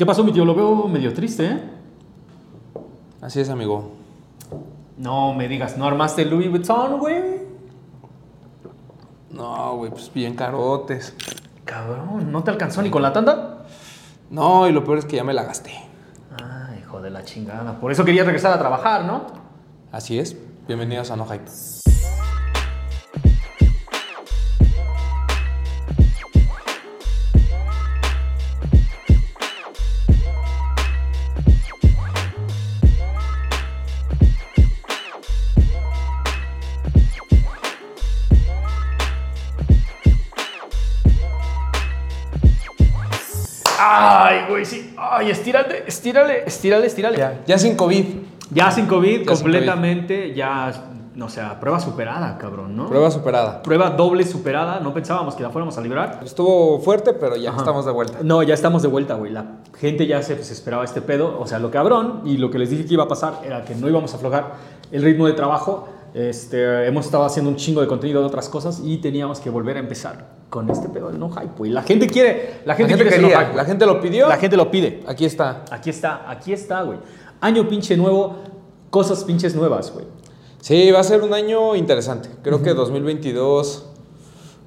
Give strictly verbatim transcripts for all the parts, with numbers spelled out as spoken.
¿Qué pasó, mi tío? Lo veo medio triste, ¿eh? Así es, amigo. No me digas, ¿no armaste Louis Vuitton, güey? No, güey, pues bien carotes. Cabrón, ¿no te alcanzó ni con la tanda? No, y lo peor es que ya me la gasté. Ah, hijo de la chingada. Por eso quería regresar a trabajar, ¿no? Así es. Bienvenidos a No Hype. Ay, güey, sí. Ay, estírate, estírale, estírale, estírale. Ya, ya sin COVID. Ya sin COVID, ya completamente. Sin COVID. Ya, no sé, prueba superada, cabrón, ¿no? Prueba superada. Prueba doble superada. No pensábamos que la fuéramos a librar. Estuvo fuerte, pero ya Ajá. estamos de vuelta. No, ya estamos de vuelta, güey. La gente ya se pues, esperaba este pedo. O sea, lo cabrón. Y lo que les dije que iba a pasar era que no íbamos a aflojar el ritmo de trabajo. Este, hemos estado haciendo un chingo de contenido de otras cosas y teníamos que volver a empezar con este pedo del No Hype, güey. La gente quiere, la gente, la gente quiere quería, No Hype, la gente lo pidió, la gente lo pide. Aquí está, aquí está, aquí está, güey. Año pinche nuevo, cosas pinches nuevas, güey. Sí, va a ser un año interesante. Creo uh-huh. que dos mil veintidós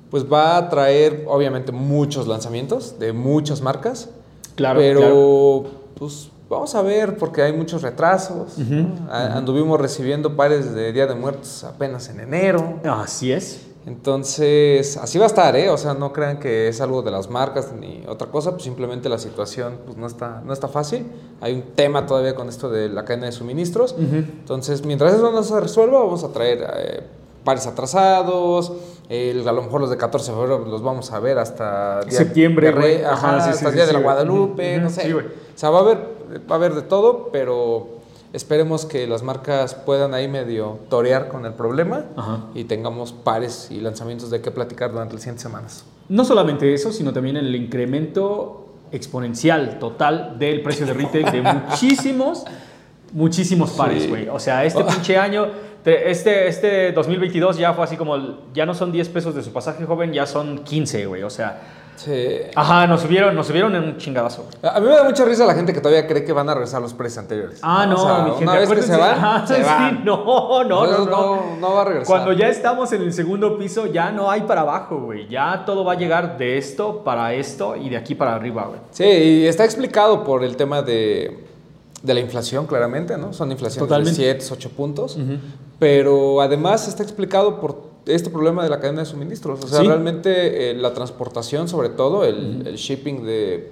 pues va a traer obviamente muchos lanzamientos de muchas marcas. Claro, pero claro. pues vamos a ver, porque hay muchos retrasos. Uh-huh, ¿no? uh-huh. Anduvimos recibiendo pares de Día de Muertos apenas en enero. Así es. Entonces, así va a estar, ¿eh? O sea, no crean que es algo de las marcas ni otra cosa. Pues simplemente la situación pues, no está, no está fácil. Hay un tema todavía con esto de la cadena de suministros. Uh-huh. Entonces, mientras eso no se resuelva, vamos a traer eh, pares atrasados. El, a lo mejor los de catorce de febrero los vamos a ver hasta... Día septiembre, güey. Ajá, sí, hasta sí, Día sí, de sí, la Guadalupe, uh-huh, no sé. Sí, güey. O sea, va a haber... Va a haber de todo, pero esperemos que las marcas puedan ahí medio torear con el problema Ajá. y tengamos pares y lanzamientos de qué platicar durante las siguientes semanas. No solamente eso, sino también el incremento exponencial total del precio de retail de muchísimos, muchísimos pares, güey. Sí. O sea, este pinche año, este, este dos mil veintidós ya fue así como, ya no son diez pesos de su pasaje joven, ya son quince, güey, o sea... Sí. Ajá, nos subieron, nos subieron en un chingadazo. A mí me da mucha risa la gente que todavía cree que van a regresar los precios anteriores. Ah, no, no o sea, mi gente, una vez que se van, ajá, se sí, van. No, no, no, no, no, no va a regresar. Cuando ya estamos en el segundo piso, ya no hay para abajo, güey. Ya todo va a llegar de esto para esto y de aquí para arriba, güey. Sí, y está explicado por el tema de, de la inflación, claramente, ¿no? Son inflaciones Totalmente. de siete, ocho puntos. Uh-huh. Pero además está explicado por este problema de la cadena de suministros. O sea, ¿Sí? realmente eh, la transportación, sobre todo, el, uh-huh. el shipping de,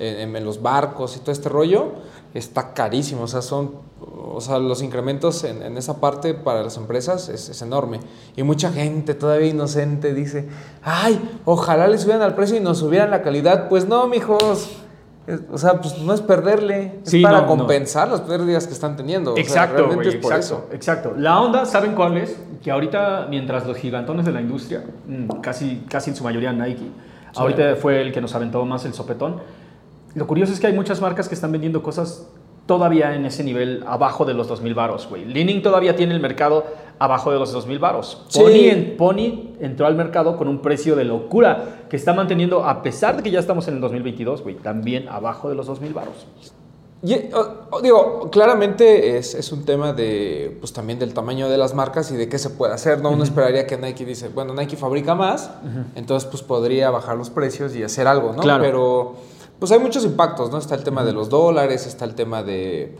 en, en los barcos y todo este rollo, está carísimo. O sea, son, o sea los incrementos en, en esa parte para las empresas es, es enorme. Y mucha gente todavía inocente dice, ay, ojalá le subieran al precio y nos subieran la calidad. Pues no, mijos. O sea, pues no es perderle, es sí, para no, compensar no. las pérdidas que están teniendo. Exacto, o sea, realmente wey, es por exacto, eso. Exacto. La onda, ¿saben cuál es? Que ahorita, mientras los gigantones de la industria, casi, casi en su mayoría Nike, sí. ahorita fue el que nos aventó más el sopetón. Lo curioso es que hay muchas marcas que están vendiendo cosas todavía en ese nivel abajo de los dos mil baros, güey. Leaning todavía tiene el mercado abajo de los dos mil baros. Sí. Pony, en, Pony entró al mercado con un precio de locura que está manteniendo, a pesar de que ya estamos en el dos mil veintidós, güey, también abajo de los dos mil baros. Y, oh, digo, claramente es, es un tema de, pues también del tamaño de las marcas y de qué se puede hacer, ¿no? Uno uh-huh. esperaría que Nike dice, bueno, Nike fabrica más, uh-huh. entonces pues podría bajar los precios y hacer algo, ¿no? Claro. Pero pues hay muchos impactos, ¿no? Está el tema uh-huh. de los dólares, está el tema de...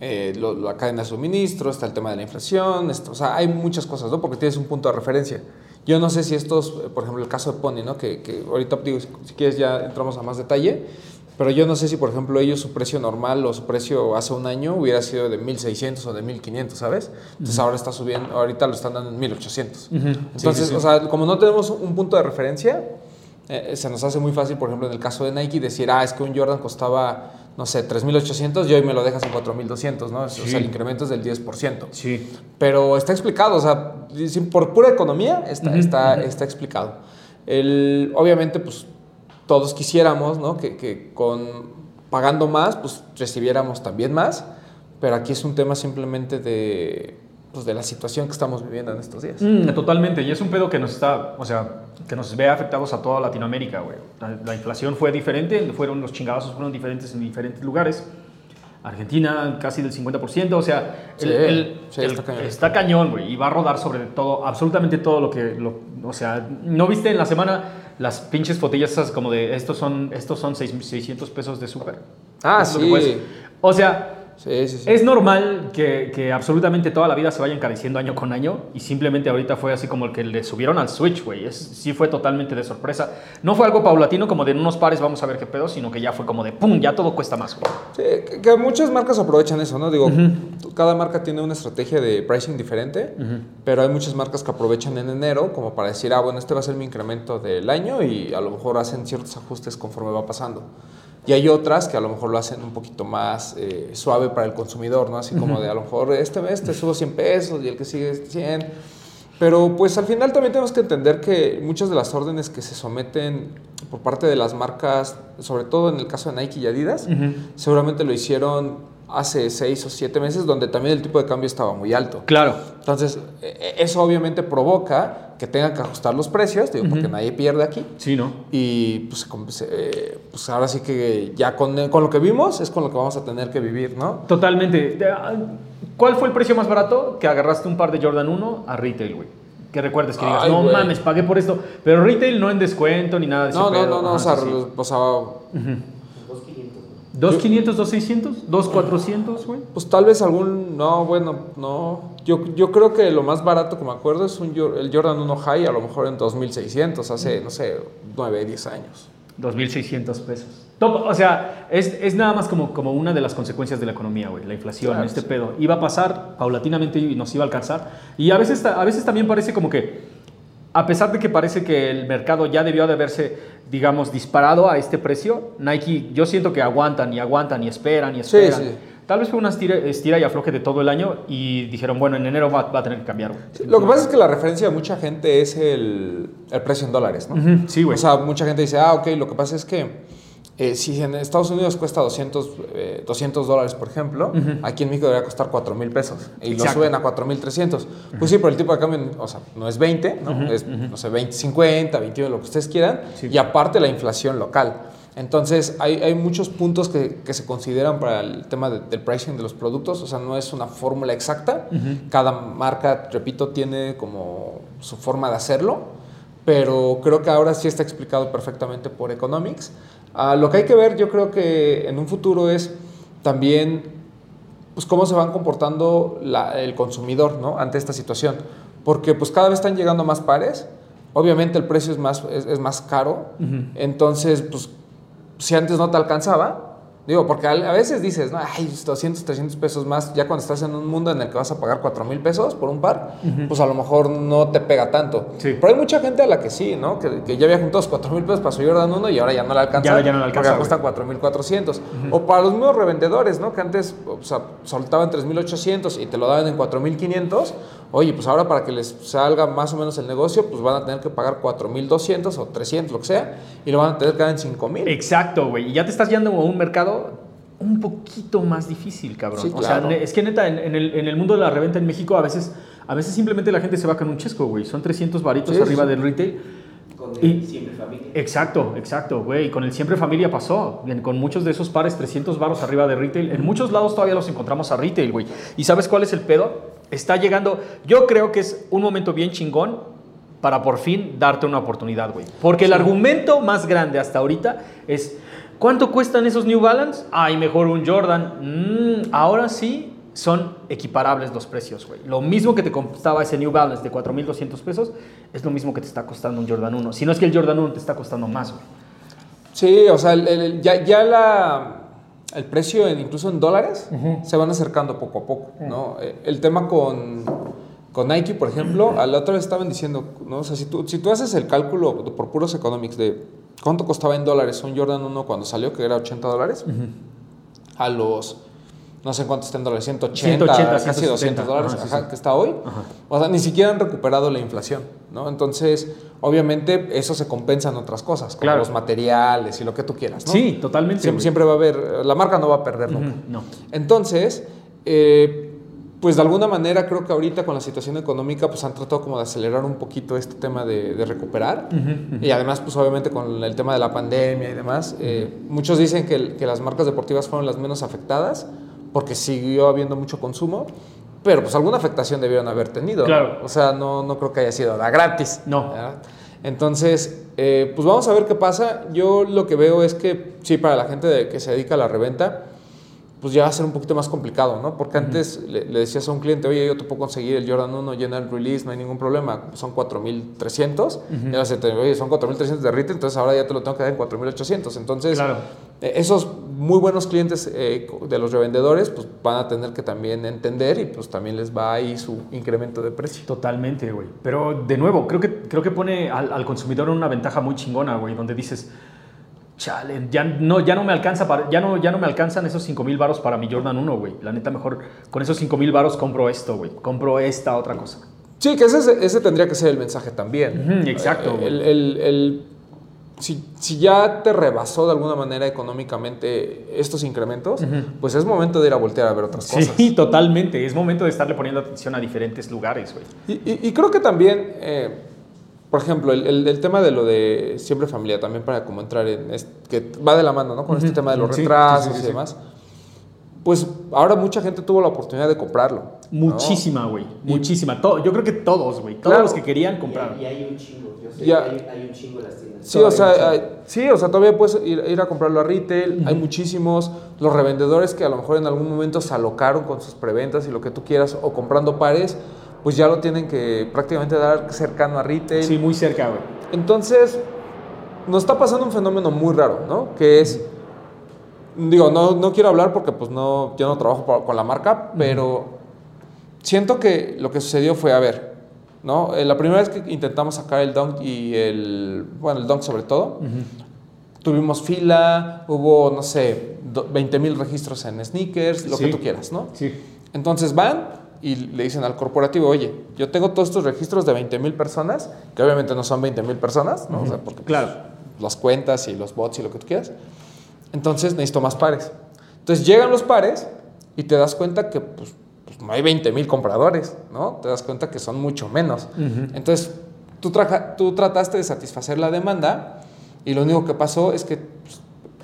Eh, lo, la cadena de suministro, está el tema de la inflación, esto, o sea, hay muchas cosas, ¿no? Porque tienes un punto de referencia. Yo no sé si estos, por ejemplo, el caso de Pony, ¿no? Que, que ahorita, digo, si, si quieres ya entramos a más detalle, pero yo no sé si, por ejemplo, ellos su precio normal o su precio hace un año hubiera sido de mil seiscientos o de mil quinientos, ¿sabes? Entonces uh-huh. ahora está subiendo, ahorita lo están dando en mil ochocientos. Uh-huh. Entonces, sí, sí, sí. o sea, como no tenemos un punto de referencia, eh, se nos hace muy fácil, por ejemplo, en el caso de Nike, decir, ah, es que un Jordan costaba... no sé, tres mil ochocientos y hoy me lo dejas en cuatro mil doscientos, ¿no? Sí. O sea, el incremento es del diez por ciento. Sí. Pero está explicado, o sea, por pura economía está, uh-huh, está, uh-huh. está explicado. El, obviamente, pues, todos quisiéramos, ¿no? Que, que con, pagando más, pues, recibiéramos también más, pero aquí es un tema simplemente de... pues, de la situación que estamos viviendo en estos días. Mm, totalmente, y es un pedo que nos está, o sea, que nos ve afectados a toda Latinoamérica, güey. La, la inflación fue diferente, fueron los chingazos fueron diferentes en diferentes lugares. Argentina casi del cincuenta por ciento, o sea, sí, el, el, sí, el, está cañón. Está cañón, güey, y va a rodar sobre todo, absolutamente todo lo que, lo, o sea, ¿no viste en la semana las pinches fotillas esas como de, estos son, estos son seiscientos pesos de súper? Ah, sí. O sea, sí, sí, sí. Es normal que, que absolutamente toda la vida se vaya encareciendo año con año, y simplemente ahorita fue así como el que le subieron al Switch, güey. Sí fue totalmente de sorpresa. No fue algo paulatino como de en unos pares vamos a ver qué pedo, sino que ya fue como de pum, ya todo cuesta más, güey. Sí, que, que muchas marcas aprovechan eso, ¿no? Digo, uh-huh. Cada marca tiene una estrategia de pricing diferente, uh-huh. Pero hay muchas marcas que aprovechan en enero como para decir, ah, bueno, este va a ser mi incremento del año, y a lo mejor hacen ciertos ajustes conforme va pasando. Y hay otras que a lo mejor lo hacen un poquito más eh, suave para el consumidor, ¿no? Así como uh-huh. de a lo mejor este mes te subo cien pesos y el que sigue cien. Pero pues al final también tenemos que entender que muchas de las órdenes que se someten por parte de las marcas, sobre todo en el caso de Nike y Adidas, uh-huh. seguramente lo hicieron hace seis o siete meses, donde también el tipo de cambio estaba muy alto. Claro. Entonces, eso obviamente provoca que tengan que ajustar los precios, digo, uh-huh. porque nadie pierde aquí. Sí, ¿no? Y pues, pues ahora sí que ya con, con lo que vimos es con lo que vamos a tener que vivir, ¿no? Totalmente. ¿Cuál fue el precio más barato que agarraste un par de Jordan uno a retail, güey? Que recuerdes que digas, ay, no wey. mames, pagué por esto. Pero retail no en descuento ni nada de eso. No, no, no, no, o sea, o sea... Uh-huh. ¿dos quinientos, dos seiscientos, dos cuatrocientos, güey? Pues tal vez algún... No, bueno, no. Yo, yo creo que lo más barato que me acuerdo es un, el Jordan uno High, a lo mejor en dos mil seiscientos, hace, no sé, nueve, diez años. dos mil seiscientos pesos. Top, o sea, es, es nada más como, como una de las consecuencias de la economía, güey. La inflación, claro, este sí. pedo. Iba a pasar paulatinamente y nos iba a alcanzar. Y a veces, a veces también parece como que... A pesar de que parece que el mercado ya debió de haberse, digamos, disparado a este precio, Nike, yo siento que aguantan y aguantan y esperan y esperan. Sí, sí. Tal vez fue una estira, estira y afloje de todo el año y dijeron, bueno, en enero va, va a tener que cambiar. Sí, lo que pasa es que la referencia de mucha gente es el, el precio en dólares, ¿no? Uh-huh, sí, güey. O sea, mucha gente dice, ah, ok, lo que pasa es que... Eh, si en Estados Unidos cuesta doscientos dólares, por ejemplo, uh-huh. aquí en México debería costar cuatro mil pesos y exacto. lo suben a cuatro mil trescientos. Uh-huh. Pues sí, pero el tipo de cambio, o sea, no es veinte, ¿no? Uh-huh. Es, uh-huh. no sé, veinte, cincuenta, veintiuno, lo que ustedes quieran. Sí. Y aparte la inflación local. Entonces, hay, hay muchos puntos que, que se consideran para el tema de, del pricing de los productos. O sea, no es una fórmula exacta. Uh-huh. Cada marca, repito, tiene como su forma de hacerlo. Pero creo que ahora sí está explicado perfectamente por Economics. Uh, lo que hay que ver, yo creo que en un futuro es también pues, cómo se van comportando la, el consumidor, ¿no? Ante esta situación. Porque pues, cada vez están llegando más pares. Obviamente el precio es más, es, es más caro. Uh-huh. Entonces, pues, si antes no te alcanzaba... Digo, porque a veces dices, no, ay, doscientos, trescientos pesos más, ya cuando estás en un mundo en el que vas a pagar cuatro mil pesos por un par, uh-huh. pues a lo mejor no te pega tanto. Sí. Pero hay mucha gente a la que sí, ¿no? Que, que ya había juntado cuatro mil pesos para su Jordan uno y ahora ya no le alcanza. Ya, ya no le alcanza. Porque cuesta cuatro mil cuatrocientos. Uh-huh. O para los mismos revendedores, ¿no? Que antes, o sea, soltaban tres mil ochocientos y te lo daban en cuatro mil quinientos. Oye, pues ahora para que les salga más o menos el negocio, pues van a tener que pagar cuatro mil doscientos o trescientos, lo que sea, y lo van a tener que dar en cinco mil. Exacto, güey. Y ya te estás yendo a un mercado un poquito más difícil, cabrón. Sí, claro. O sea, es que neta, en, en, el, en el mundo de la reventa en México, a veces, a veces simplemente la gente se va con un chesco, güey. Son trescientos varitos sí, arriba sí. del retail. Con el y, siempre familia. Exacto, exacto, güey. Con el siempre familia pasó. Bien, con muchos de esos pares, trescientos varos arriba de retail. En muchos lados todavía los encontramos a retail, güey. ¿Y sabes cuál es el pedo? Está llegando... Yo creo que es un momento bien chingón para por fin darte una oportunidad, güey. Porque sí. el argumento más grande hasta ahorita es... ¿Cuánto cuestan esos New Balance? Ay, mejor un Jordan. Mm, ahora sí son equiparables los precios, güey. Lo mismo que te costaba ese New Balance de cuatro mil doscientos pesos es lo mismo que te está costando un Jordan uno. Si no es que el Jordan uno te está costando más, güey. Sí, o sea, el, el, ya, ya la... El precio en, incluso en dólares uh-huh. se van acercando poco a poco, uh-huh. ¿no? El tema con, con Nike, por ejemplo, uh-huh. a la otra vez estaban diciendo, ¿no? O sea, si tú, si tú haces el cálculo por puros economics de... ¿Cuánto costaba en dólares un Jordan uno cuando salió, que era ochenta dólares? Uh-huh. A los, no sé cuántos están en dólares, ciento ochenta, ciento ochenta, casi doscientos dólares, ajá, sí, ajá, sí. que está hoy. Ajá. O sea, ni siquiera han recuperado la inflación, ¿no? Entonces, obviamente, eso se compensa en otras cosas, como claro. los materiales y lo que tú quieras, ¿no? Sí, totalmente. Siempre, siempre va a haber, la marca no va a perder nunca. Uh-huh. No. Entonces, eh, pues de alguna manera creo que ahorita con la situación económica pues han tratado como de acelerar un poquito este tema de, de recuperar. Uh-huh, uh-huh. Y además pues obviamente con el tema de la pandemia y demás, uh-huh. eh, muchos dicen que, que las marcas deportivas fueron las menos afectadas porque siguió habiendo mucho consumo. Pero pues alguna afectación debieron haber tenido. Claro. ¿No? O sea, no, no creo que haya sido la gratis. No. ¿Verdad? Entonces, eh, pues vamos a ver qué pasa. Yo lo que veo es que, sí, para la gente de, que se dedica a la reventa, pues ya va a ser un poquito más complicado, ¿no? Porque uh-huh. antes le, le decías a un cliente, oye, yo te puedo conseguir el Jordan uno General Release, no hay ningún problema, son cuatro mil trescientos. Uh-huh. Y ahora se te oye, son cuatro mil trescientos de retail, entonces ahora ya te lo tengo que dar en cuatro mil ochocientos. Entonces, claro. eh, esos muy buenos clientes eh, de los revendedores, pues van a tener que también entender y pues también les va ahí su incremento de precio. Totalmente, güey. Pero de nuevo, creo que, creo que pone al, al consumidor en una ventaja muy chingona, güey, donde dices... Chale, ya no, ya no me alcanza para, ya no, ya no me alcanzan esos cinco mil varos para mi Jordan uno, güey. La neta, mejor con esos cinco mil varos compro esto, güey. Compro esta otra cosa. Sí, que ese, ese tendría que ser el mensaje también. Uh-huh, exacto. Eh, el, el, el, si, si ya te rebasó de alguna manera económicamente estos incrementos, uh-huh. pues es momento de ir a voltear a ver otras cosas. Sí, totalmente. Es momento de estarle poniendo atención a diferentes lugares, güey. Y, y, y creo que también... Eh, Por ejemplo, el, el, el tema de lo de siempre familia, también para como entrar en... Este, que va de la mano, ¿no? Con uh-huh. este tema de los retrasos sí, sí, sí, sí. y demás. Pues ahora mucha gente tuvo la oportunidad de comprarlo. Muchísima, güey. ¿No? Muchísima. Todo, yo creo que todos, güey. Todos claro. los que querían comprar. Y, y hay un chingo. Yo sé, ya. Hay, hay un chingo en las tiendas. Sí, o sea, hay, sí, o sea, todavía puedes ir, ir a comprarlo a retail. Uh-huh. Hay muchísimos. Los revendedores que a lo mejor en algún momento se alocaron con sus preventas y lo que tú quieras o comprando pares... pues ya lo tienen que prácticamente dar cercano a retail. Sí, muy cerca, güey. Entonces, nos está pasando un fenómeno muy raro, ¿no? Que es, mm. digo, no, no quiero hablar porque pues no, yo no trabajo por, con la marca, mm. pero siento que lo que sucedió fue, a ver, ¿no? Eh, la primera vez que intentamos sacar el Dunk y el, bueno, el Dunk sobre todo, mm-hmm. tuvimos fila, hubo, no sé, veinte mil registros en sneakers, lo sí. que tú quieras, ¿no? Sí. Entonces van... y le dicen al corporativo, oye, yo tengo todos estos registros de veinte mil personas, que obviamente no son veinte mil personas, ¿no? Uh-huh. O sea, porque claro. pues, las cuentas y los bots y lo que tú quieras. Entonces necesito más pares. Entonces llegan los pares y te das cuenta que pues, pues, no hay veinte mil compradores, ¿no? Te das cuenta que son mucho menos. Uh-huh. Entonces tú, traja, tú trataste de satisfacer la demanda y lo único que pasó es que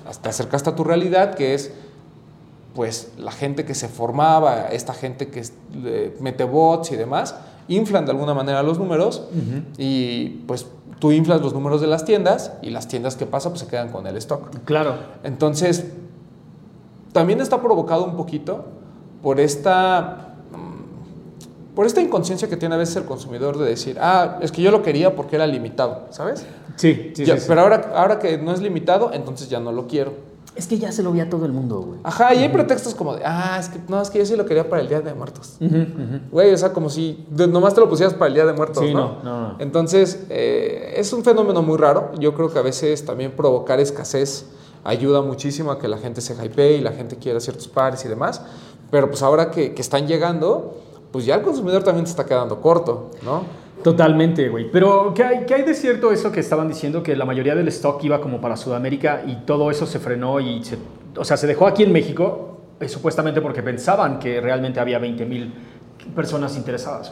pues, te acercaste a tu realidad, que es... pues la gente que se formaba, esta gente que eh, mete bots y demás, inflan de alguna manera los números uh-huh. y pues tú inflas los números de las tiendas y las tiendas que pasan pues se quedan con el stock. Claro. Entonces, también está provocado un poquito por esta, por esta inconsciencia que tiene a veces el consumidor de decir, ah, es que yo lo quería porque era limitado, ¿sabes? Sí, sí, ya, sí, sí. Pero ahora, ahora que no es limitado, entonces ya no lo quiero. Es que ya se lo vi a todo el mundo, güey. Ajá, y hay uh-huh. pretextos como de, ah, es que no, es que yo sí lo quería para el Día de Muertos. Uh-huh, uh-huh. Güey, o sea, como si de, nomás te lo pusieras para el Día de Muertos, sí, ¿no? no, no. Entonces, eh, es un fenómeno muy raro. Yo creo que a veces también provocar escasez ayuda muchísimo a que la gente se hypee y la gente quiera ciertos pares y demás. Pero pues ahora que, que están llegando, pues ya el consumidor también se está quedando corto, ¿no? Totalmente, güey. Pero, ¿qué hay, ¿qué hay de cierto eso que estaban diciendo? Que la mayoría del stock iba como para Sudamérica y todo eso se frenó y se... O sea, se dejó aquí en México, eh, supuestamente porque pensaban que realmente había veinte mil personas interesadas.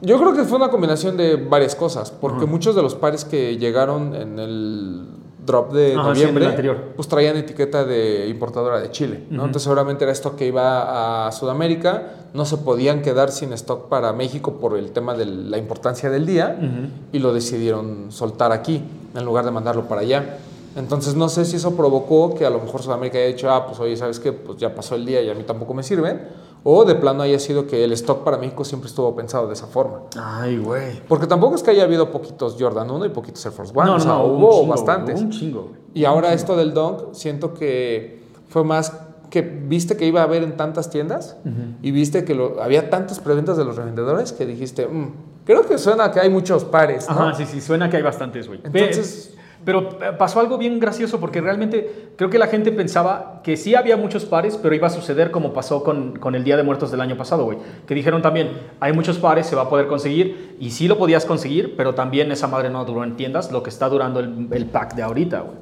Yo creo que fue una combinación de varias cosas. Porque uh-huh. muchos de los pares que llegaron en el drop de Ajá, noviembre, sí, anterior. Pues traían etiqueta de importadora de Chile, ¿no? Uh-huh. Entonces seguramente era stock que iba a Sudamérica, no se podían quedar sin stock para México por el tema de la importancia del día uh-huh. y lo decidieron soltar aquí en lugar de mandarlo para allá. Entonces no sé si eso provocó que a lo mejor Sudamérica haya dicho, ah, pues oye, ¿sabes qué? Pues ya pasó el día y a mí tampoco me sirven. O de plano haya sido que el stock para México siempre estuvo pensado de esa forma. Ay, güey. Porque tampoco es que haya habido poquitos Jordan uno y poquitos Air Force One. No, o sea, no, hubo un chingo, bastantes. Un chingo. Y un ahora chingo. Esto del Dunk, siento que fue más que viste que iba a haber en tantas tiendas uh-huh. y viste que lo, había tantas preventas de los revendedores que dijiste, mmm, creo que suena que hay muchos pares, ¿no? Ajá, sí, sí, suena que hay bastantes, güey. Entonces... Pero... Pero pasó algo bien gracioso porque realmente creo que la gente pensaba que sí había muchos pares, pero iba a suceder como pasó con, con el Día de Muertos del año pasado, güey. Que dijeron también, hay muchos pares, se va a poder conseguir. Y sí lo podías conseguir, pero también esa madre no duró en tiendas lo que está durando el, el pack de ahorita, güey.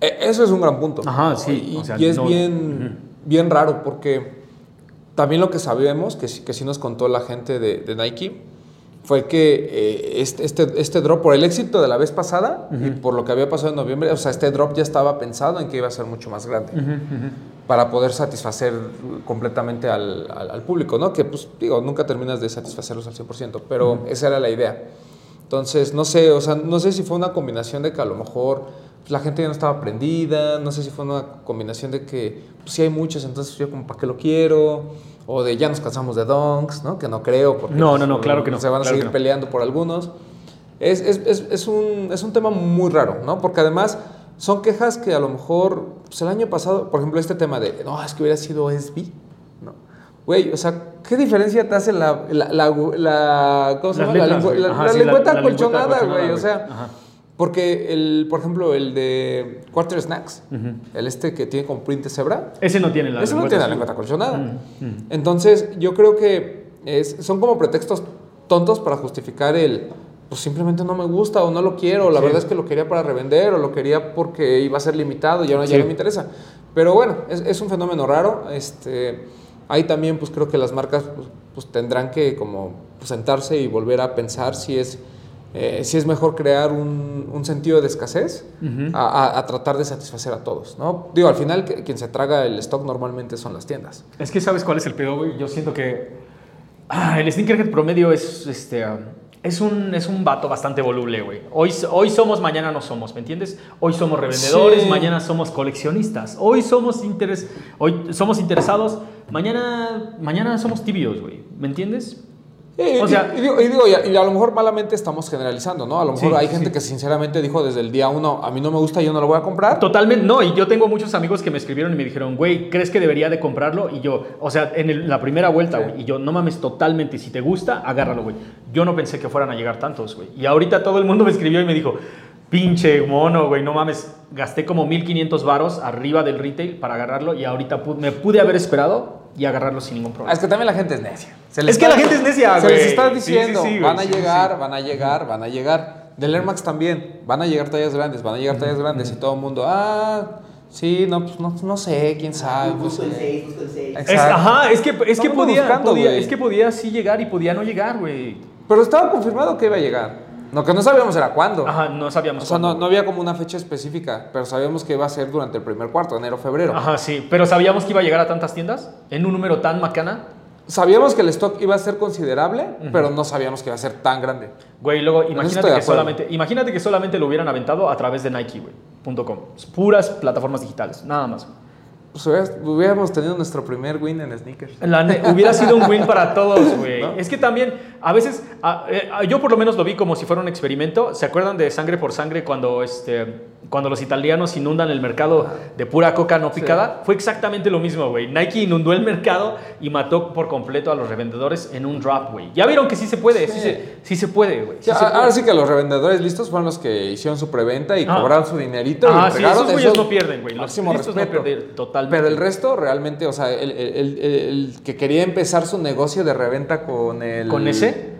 Eso es un gran punto. Ajá, sí. Y, o sea, y es no... bien, uh-huh. bien raro porque También lo que sabemos, que, que sí nos contó la gente de, de Nike, fue que eh, este, este, este drop, por el éxito de la vez pasada, uh-huh. y por lo que había pasado en noviembre, o sea, este drop ya estaba pensado en que iba a ser mucho más grande, uh-huh, uh-huh. para poder satisfacer completamente al, al, al público, ¿no? Que, pues, digo, nunca terminas de satisfacerlos al cien por ciento, pero uh-huh. esa era la idea. Entonces, no sé, o sea, no sé si fue una combinación de que a lo mejor la gente ya no estaba prendida, no sé si fue una combinación de que pues, sí hay muchos, entonces yo como, ¿para qué lo quiero? O de ya nos cansamos de donks, ¿no? Que no creo, porque no, no, no, claro que no, se van a claro seguir no. peleando por algunos. Es, es, es, es, un, es un tema muy raro, ¿no? Porque además son quejas que a lo mejor, pues el año pasado, por ejemplo, este tema de, no, es que hubiera sido S B, ¿no? Güey, o sea, ¿qué diferencia te hace la, la, la, la, ¿cómo se llama? Letras, la, la, ajá, la, sí, la lengüeta acolchonada, güey, o sea... Ajá. Porque, el, por ejemplo, el de Quarter Snacks, uh-huh. el este que tiene con print de cebra. Ese no tiene la ese lengüeta. Ese no tiene la lengüeta acolchonada. Uh-huh. Entonces, yo creo que es, son como pretextos tontos para justificar el, pues simplemente no me gusta o no lo quiero. O la sí. verdad es que lo quería para revender o lo quería porque iba a ser limitado y ahora sí. ya no me interesa. Pero bueno, es, es un fenómeno raro. Este, ahí también pues creo que las marcas pues, pues, tendrán que como pues, sentarse y volver a pensar si es... Eh, si es mejor crear un, un sentido de escasez uh-huh. a, a, a tratar de satisfacer a todos, ¿no? Digo, al final que, quien se traga el stock normalmente son las tiendas. Es que ¿sabes cuál es el pedo, güey? Yo siento que ah, el sneakerhead promedio es, este, um, es, un, es un vato bastante voluble, güey. Hoy, hoy somos, mañana no somos, ¿me entiendes? Hoy somos revendedores, sí. mañana somos coleccionistas. Hoy somos, interes, hoy somos interesados, mañana, mañana somos tibios, güey. ¿Me entiendes? Y, o sea, y, y digo, y, digo y, a, y a lo mejor malamente estamos generalizando, ¿no? A lo mejor sí, hay gente sí. que sinceramente dijo desde el día uno, a mí no me gusta, yo no lo voy a comprar. Totalmente, no. Y yo tengo muchos amigos que me escribieron y me dijeron, güey, ¿crees que debería de comprarlo? Y yo, o sea, en el, la primera vuelta, güey. Sí. Y yo, no mames, totalmente. Si te gusta, agárralo, güey. Yo no pensé que fueran a llegar tantos, güey. Y ahorita todo el mundo me escribió y me dijo, pinche mono, güey, no mames. Gasté como mil quinientos varos arriba del retail para agarrarlo y ahorita pude, me pude haber esperado y agarrarlo sin ningún problema. Es que también la gente es necia. Se les es está, que la gente es necia, güey. Se les está diciendo, sí, sí, sí, van a sí, llegar, sí. van a llegar, van a llegar. Del Air Max también, van a llegar tallas grandes, van a llegar tallas grandes. Uh-huh. Y todo el mundo, ah, sí, no, pues no, no sé, quién sabe. Justo el seis, justo el seis. Ajá, es que, es que podía, buscando, podía es que podía sí llegar y podía no llegar, güey. Pero estaba confirmado que iba a llegar. Lo que no sabíamos era cuándo. Ajá, no sabíamos. O sea, no, no había como una fecha específica, pero sabíamos que iba a ser durante el primer cuarto, enero, febrero. Ajá, sí. Pero sabíamos que iba a llegar a tantas tiendas en un número tan macana. Sabíamos que el stock iba a ser considerable, uh-huh. pero no sabíamos que iba a ser tan grande. Güey, luego imagínate que, solamente, imagínate que solamente lo hubieran aventado a través de Nike punto com. Puras plataformas digitales, nada más. Pues hubiéramos tenido nuestro primer win en sneakers. La ne- hubiera sido un win para todos, güey. ¿No? Es que también, a veces, a, a, yo por lo menos lo vi como si fuera un experimento. ¿Se acuerdan de Sangre por Sangre cuando, este, cuando los italianos inundan el mercado de pura coca no picada? Sí. Fue exactamente lo mismo, güey. Nike inundó el mercado y mató por completo a los revendedores en un drop, güey. Ya vieron que sí se puede, sí, sí, se, sí se puede, güey. Sí, sí, ahora sí que los revendedores listos fueron los que hicieron su preventa y ah. cobraron su dinerito. Ah, y sí, esos güeyes esos... no pierden, güey. Los listos respeto. No pierden, total. Pero el resto realmente, o sea, el, el, el, el que quería empezar su negocio de reventa con el... ¿Con ese?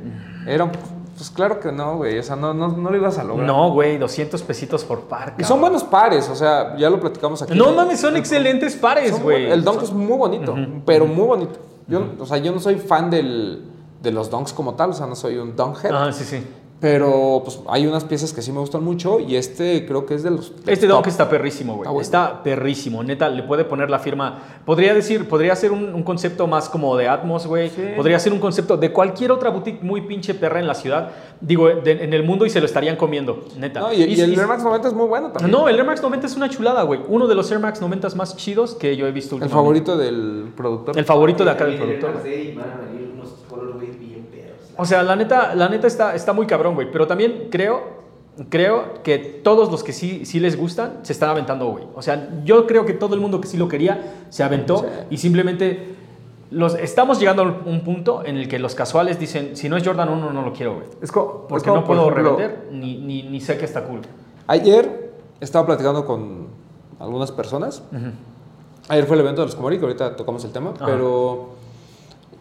Era, pues claro que no, güey, o sea, no, no, no lo ibas a lograr. No, güey, doscientos pesitos por par. Y son buenos pares, o sea, ya lo platicamos aquí. No mames, son excelentes pares, güey. El dunk es muy bonito, uh-huh. pero muy bonito. Yo, uh-huh. o sea, yo no soy fan del, de los dunks como tal, o sea, no soy un dunk head. Ah, sí, sí. Pero pues hay unas piezas que sí me gustan mucho y este creo que es de los... Este top. Dunk está perrísimo, güey. Ah, bueno. Está perrísimo, neta, le puede poner la firma. Podría decir, podría ser un, un concepto más como de Atmos, güey. Sí. Podría ser un concepto de cualquier otra boutique muy pinche perra en la ciudad. Digo, de, en el mundo y se lo estarían comiendo, neta. No, y, y, y el y, Air Max noventa es muy bueno también. No, el Air Max noventa es una chulada, güey. Uno de los Air Max noventa más chidos que yo he visto últimamente. El favorito del productor. El favorito de acá del productor. O sea, la neta, la neta está, está muy cabrón, güey. Pero también creo, creo que todos los que sí, sí les gustan se están aventando, güey. O sea, yo creo que todo el mundo que sí lo quería se aventó sí. y simplemente los, estamos llegando a un punto en el que los casuales dicen, si no es Jordan uno, no lo quiero, güey. Es co- Porque es como, no puedo por ejemplo, revender ni, ni, ni sé que está cool. Ayer estaba platicando con algunas personas. Uh-huh. Ayer fue el evento de los Kumori, que ahorita tocamos el tema, uh-huh. pero...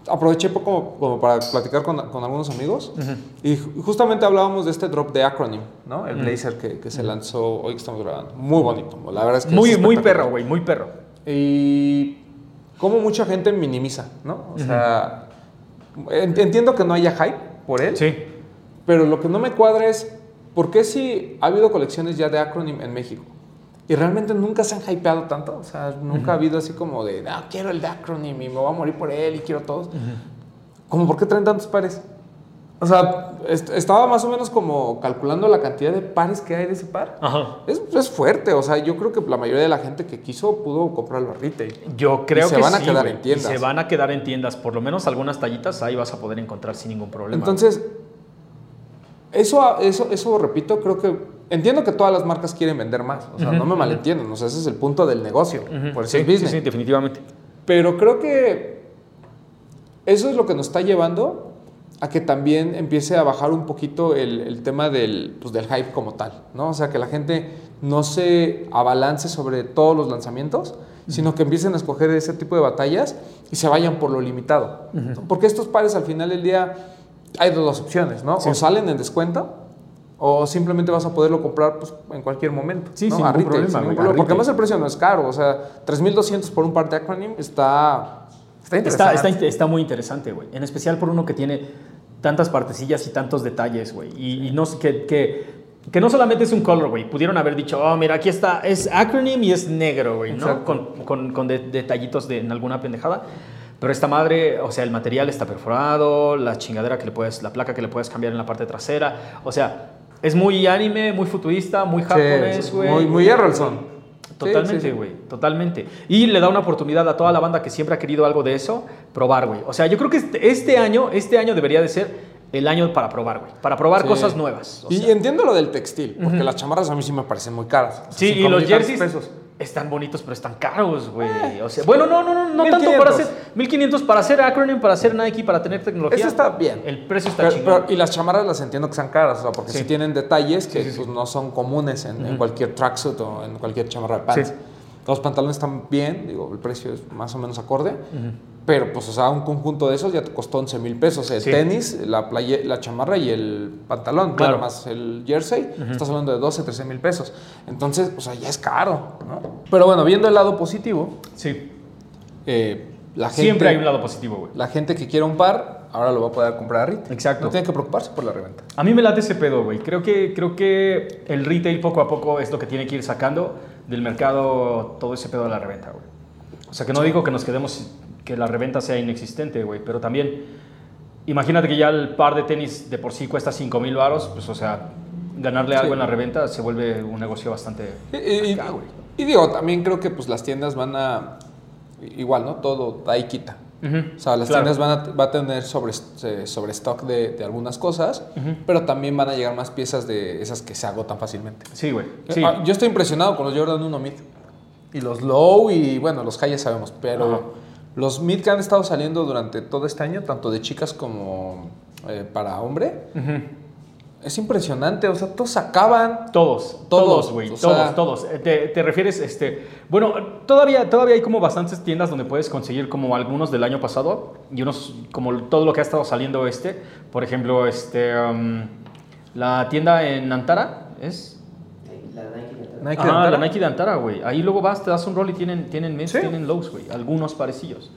Aproveché como, como para platicar con, con algunos amigos uh-huh. y justamente hablábamos de este drop de Acronym, ¿no? El uh-huh. blazer que, que se lanzó hoy que estamos grabando. Muy bonito, la verdad es que muy, es muy perro, güey, muy perro. Y como mucha gente minimiza, ¿no? O uh-huh. sea, entiendo que no haya hype por él. Sí. Pero lo que no me cuadra es, ¿por qué si ha habido colecciones ya de Acronym en México? Y realmente nunca se han hypeado tanto. O sea, nunca uh-huh. ha habido así como de, no, quiero el de Acronym y me voy a morir por él y quiero todos. Uh-huh. ¿Cómo por qué traen tantos pares? O sea, est- estaba más o menos como calculando la cantidad de pares que hay de ese par. Ajá. Es, es fuerte. O sea, yo creo que la mayoría de la gente que quiso pudo comprarlo a retail. Yo creo que sí. Se van a quedar en tiendas. Se van a quedar en tiendas. Por lo menos algunas tallitas ahí vas a poder encontrar sin ningún problema. Entonces, eso, eso, eso repito, creo que... Entiendo que todas las marcas quieren vender más. O sea, uh-huh, no me uh-huh. malentiendan. O sea, ese es el punto del negocio. Uh-huh. Por eso sí, es business. Sí, sí, definitivamente. Pero creo que eso es lo que nos está llevando a que también empiece a bajar un poquito el, el tema del, pues, del hype como tal, ¿no? O sea, que la gente no se abalance sobre todos los lanzamientos, uh-huh. sino que empiecen a escoger ese tipo de batallas y se vayan por lo limitado. Uh-huh. Porque estos pares al final del día hay dos opciones, ¿no? Sí. O salen en descuento o simplemente vas a poderlo comprar pues, en cualquier momento. Sí, ¿no? Sin ningún problema. Sin ningún problema. Porque además el precio no es caro. O sea, tres mil doscientos por un par de Acronym está... Está, está, está muy interesante, güey. En especial por uno que tiene tantas partecillas y tantos detalles, güey. Y, y no, que, que, que no solamente es un color, güey. Pudieron haber dicho, oh, mira, aquí está, es Acronym y es negro, güey, ¿no? Con, con, con de, detallitos de, en alguna pendejada. Pero esta madre, o sea, el material está perforado, la chingadera que le puedes, la placa que le puedes cambiar en la parte trasera. O sea, es muy anime, muy futurista, muy japonés, güey. Sí, muy, muy Errolson. Totalmente, güey, sí, sí, sí. totalmente. Y le da una oportunidad a toda la banda que siempre ha querido algo de eso, probar, güey. O sea, yo creo que este, este año, este año debería de ser el año para probar, güey. Para probar sí. cosas nuevas. O y sea. Entiendo lo del textil, porque uh-huh. las chamarras a mí sí me parecen muy caras. O sea, sí, y los jerseys pesos. Están bonitos, pero están caros, güey. Eh, o sea, bueno, no, no, no, no tanto para hacer mil quinientos para hacer Acronym, para hacer Nike, para tener tecnología. Eso está bien. El precio está pero, chingón. Pero, y las chamarras las entiendo que sean caras, o sea, porque sí, sí tienen detalles que sí, sí, pues, sí. no son comunes en, uh-huh. en cualquier tracksuit o en cualquier chamarra de pants. Sí. Los pantalones están bien, digo, el precio es más o menos acorde, uh-huh. pero pues, o sea, un conjunto de esos ya te costó once mil pesos. El sí. tenis, la, playa, la chamarra y el pantalón, claro, claro más el jersey, uh-huh. estás hablando de doce, trece mil pesos. Entonces, o sea, ya es caro, ¿no? Pero bueno, viendo el lado positivo, sí. Eh, la gente, siempre hay un lado positivo, güey. La gente que quiera un par, ahora lo va a poder comprar a retail. Exacto. No tiene que preocuparse por la reventa. A mí me late ese pedo, güey. Creo que, creo que el retail poco a poco es lo que tiene que ir sacando del mercado todo ese pedo de la reventa, güey. O sea, que no digo que nos quedemos, que la reventa sea inexistente, güey, pero también imagínate que ya el par de tenis de por sí cuesta cinco mil varos, pues, o sea, ganarle algo sí. en la reventa se vuelve un negocio bastante... Y, acá, y, y digo, también creo que pues las tiendas van a... Igual, ¿no? Todo ahí quita. Uh-huh. O sea, las claro. tiendas van a, va a tener sobre, sobre stock de, de algunas cosas, uh-huh. pero también van a llegar más piezas de esas que se agotan fácilmente. Sí, güey. Sí. Yo estoy impresionado con los Jordan uno Mid y los Low y, bueno, los High ya sabemos, pero uh-huh. los Mid que han estado saliendo durante todo este año, tanto de chicas como eh, para hombre, uh-huh. es impresionante. O sea, todos acaban. Todos, todos, güey. Todos, todos, todos. ¿Te, te refieres, este... Bueno, todavía, todavía hay como bastantes tiendas donde puedes conseguir como algunos del año pasado y unos como todo lo que ha estado saliendo este. Por ejemplo, este... Um, la tienda en Antara, ¿es? La Nike de Antara. Nike ah, de Antara. La Nike de Antara, güey. Ahí luego vas, te das un rol y tienen, tienen mids, ¿sí? tienen lows, güey. Algunos parecillos.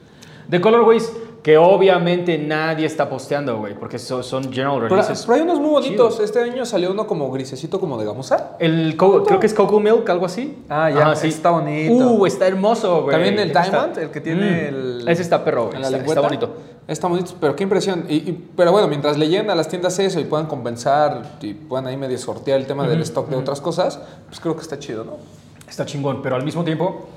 De colorways... Que obviamente nadie está posteando, güey, porque so, son general releases. Pero hay unos muy bonitos. Chido. Este año salió uno como grisecito, como de gamuza. El co- creo que es Cocoa Milk, algo así. Ah, ya. Ah, sí. Está bonito. Uh, está hermoso, güey. También el Diamond, está, el que tiene mm, el... Ese está perro, güey. Está, está bonito. Está bonito, pero qué impresión. Y, y, pero bueno, mientras le lleguen a las tiendas eso y puedan compensar y puedan ahí medio sortear el tema mm-hmm, del stock de mm-hmm. otras cosas, pues creo que está chido, ¿no? Está chingón, pero al mismo tiempo...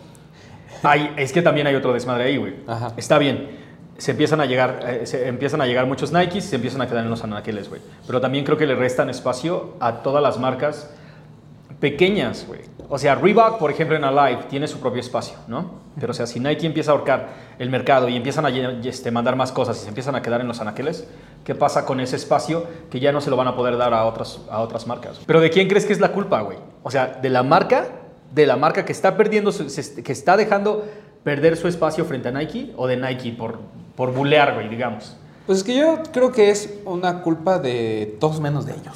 Hay, es que también hay otro desmadre ahí, güey. Ajá. Está bien. Se empiezan a llegar, eh, se empiezan a llegar muchos Nikes, se empiezan a quedar en los anaqueles, güey. Pero también creo que le restan espacio a todas las marcas pequeñas, güey. O sea, Reebok, por ejemplo, en Alive tiene su propio espacio, ¿no? Pero o sea, si Nike empieza a ahorcar el mercado y empiezan a este, mandar más cosas y se empiezan a quedar en los anaqueles, ¿qué pasa con ese espacio que ya no se lo van a poder dar a otras, a otras marcas? Pero ¿de quién crees que es la culpa, güey? O sea, de la marca, de la marca que está perdiendo, que está dejando perder su espacio frente a Nike, o de Nike por, por bulear, güey, digamos. Pues es que yo creo que es una culpa de todos menos de ellos.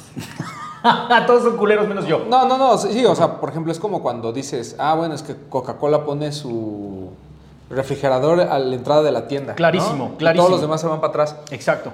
Todos son culeros menos yo. No, no, no. Sí, o sea, por ejemplo, es como cuando dices, ah, bueno, es que Coca-Cola pone su refrigerador a la entrada de la tienda. Clarísimo, ¿no? Clarísimo. Y todos los demás se van para atrás. Exacto.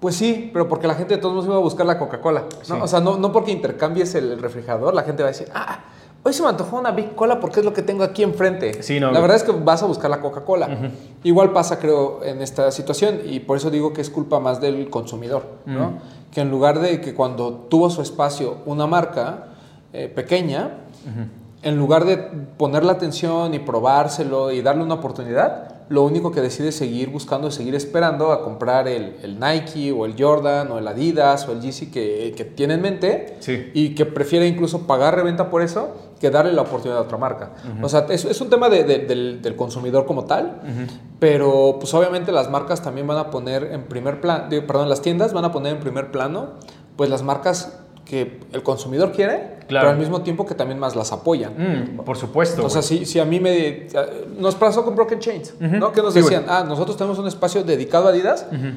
Pues sí, pero porque la gente de todos modos iba a buscar la Coca-Cola, ¿no? Sí. O sea, no, no porque intercambies el refrigerador, la gente va a decir, ah, hoy se me antojó una Big Cola porque es lo que tengo aquí enfrente. Sí, no, la verdad es que vas a buscar la Coca-Cola. Uh-huh. Igual pasa, creo, en esta situación, y por eso digo que es culpa más del consumidor, uh-huh, ¿no? Que en lugar de que cuando tuvo su espacio una marca eh, pequeña, uh-huh, en lugar de poner la atención y probárselo y darle una oportunidad, lo único que decide es seguir buscando, seguir esperando a comprar el, el Nike o el Jordan o el Adidas o el Yeezy que, que tiene en mente, sí, y que prefiere incluso pagar reventa por eso que darle la oportunidad a otra marca. Uh-huh. O sea, es, es un tema de, de, del, del consumidor como tal, uh-huh, pero pues obviamente las marcas también van a poner en primer plano, perdón, las tiendas van a poner en primer plano pues las marcas que el consumidor quiere, claro, pero al mismo tiempo que también más las apoyan. Mm, por supuesto. O sea, si, si a mí me... Nos pasó con Broken Chains, uh-huh, ¿no? Que nos sí, decían, bueno, ah, nosotros tenemos un espacio dedicado a Adidas, uh-huh,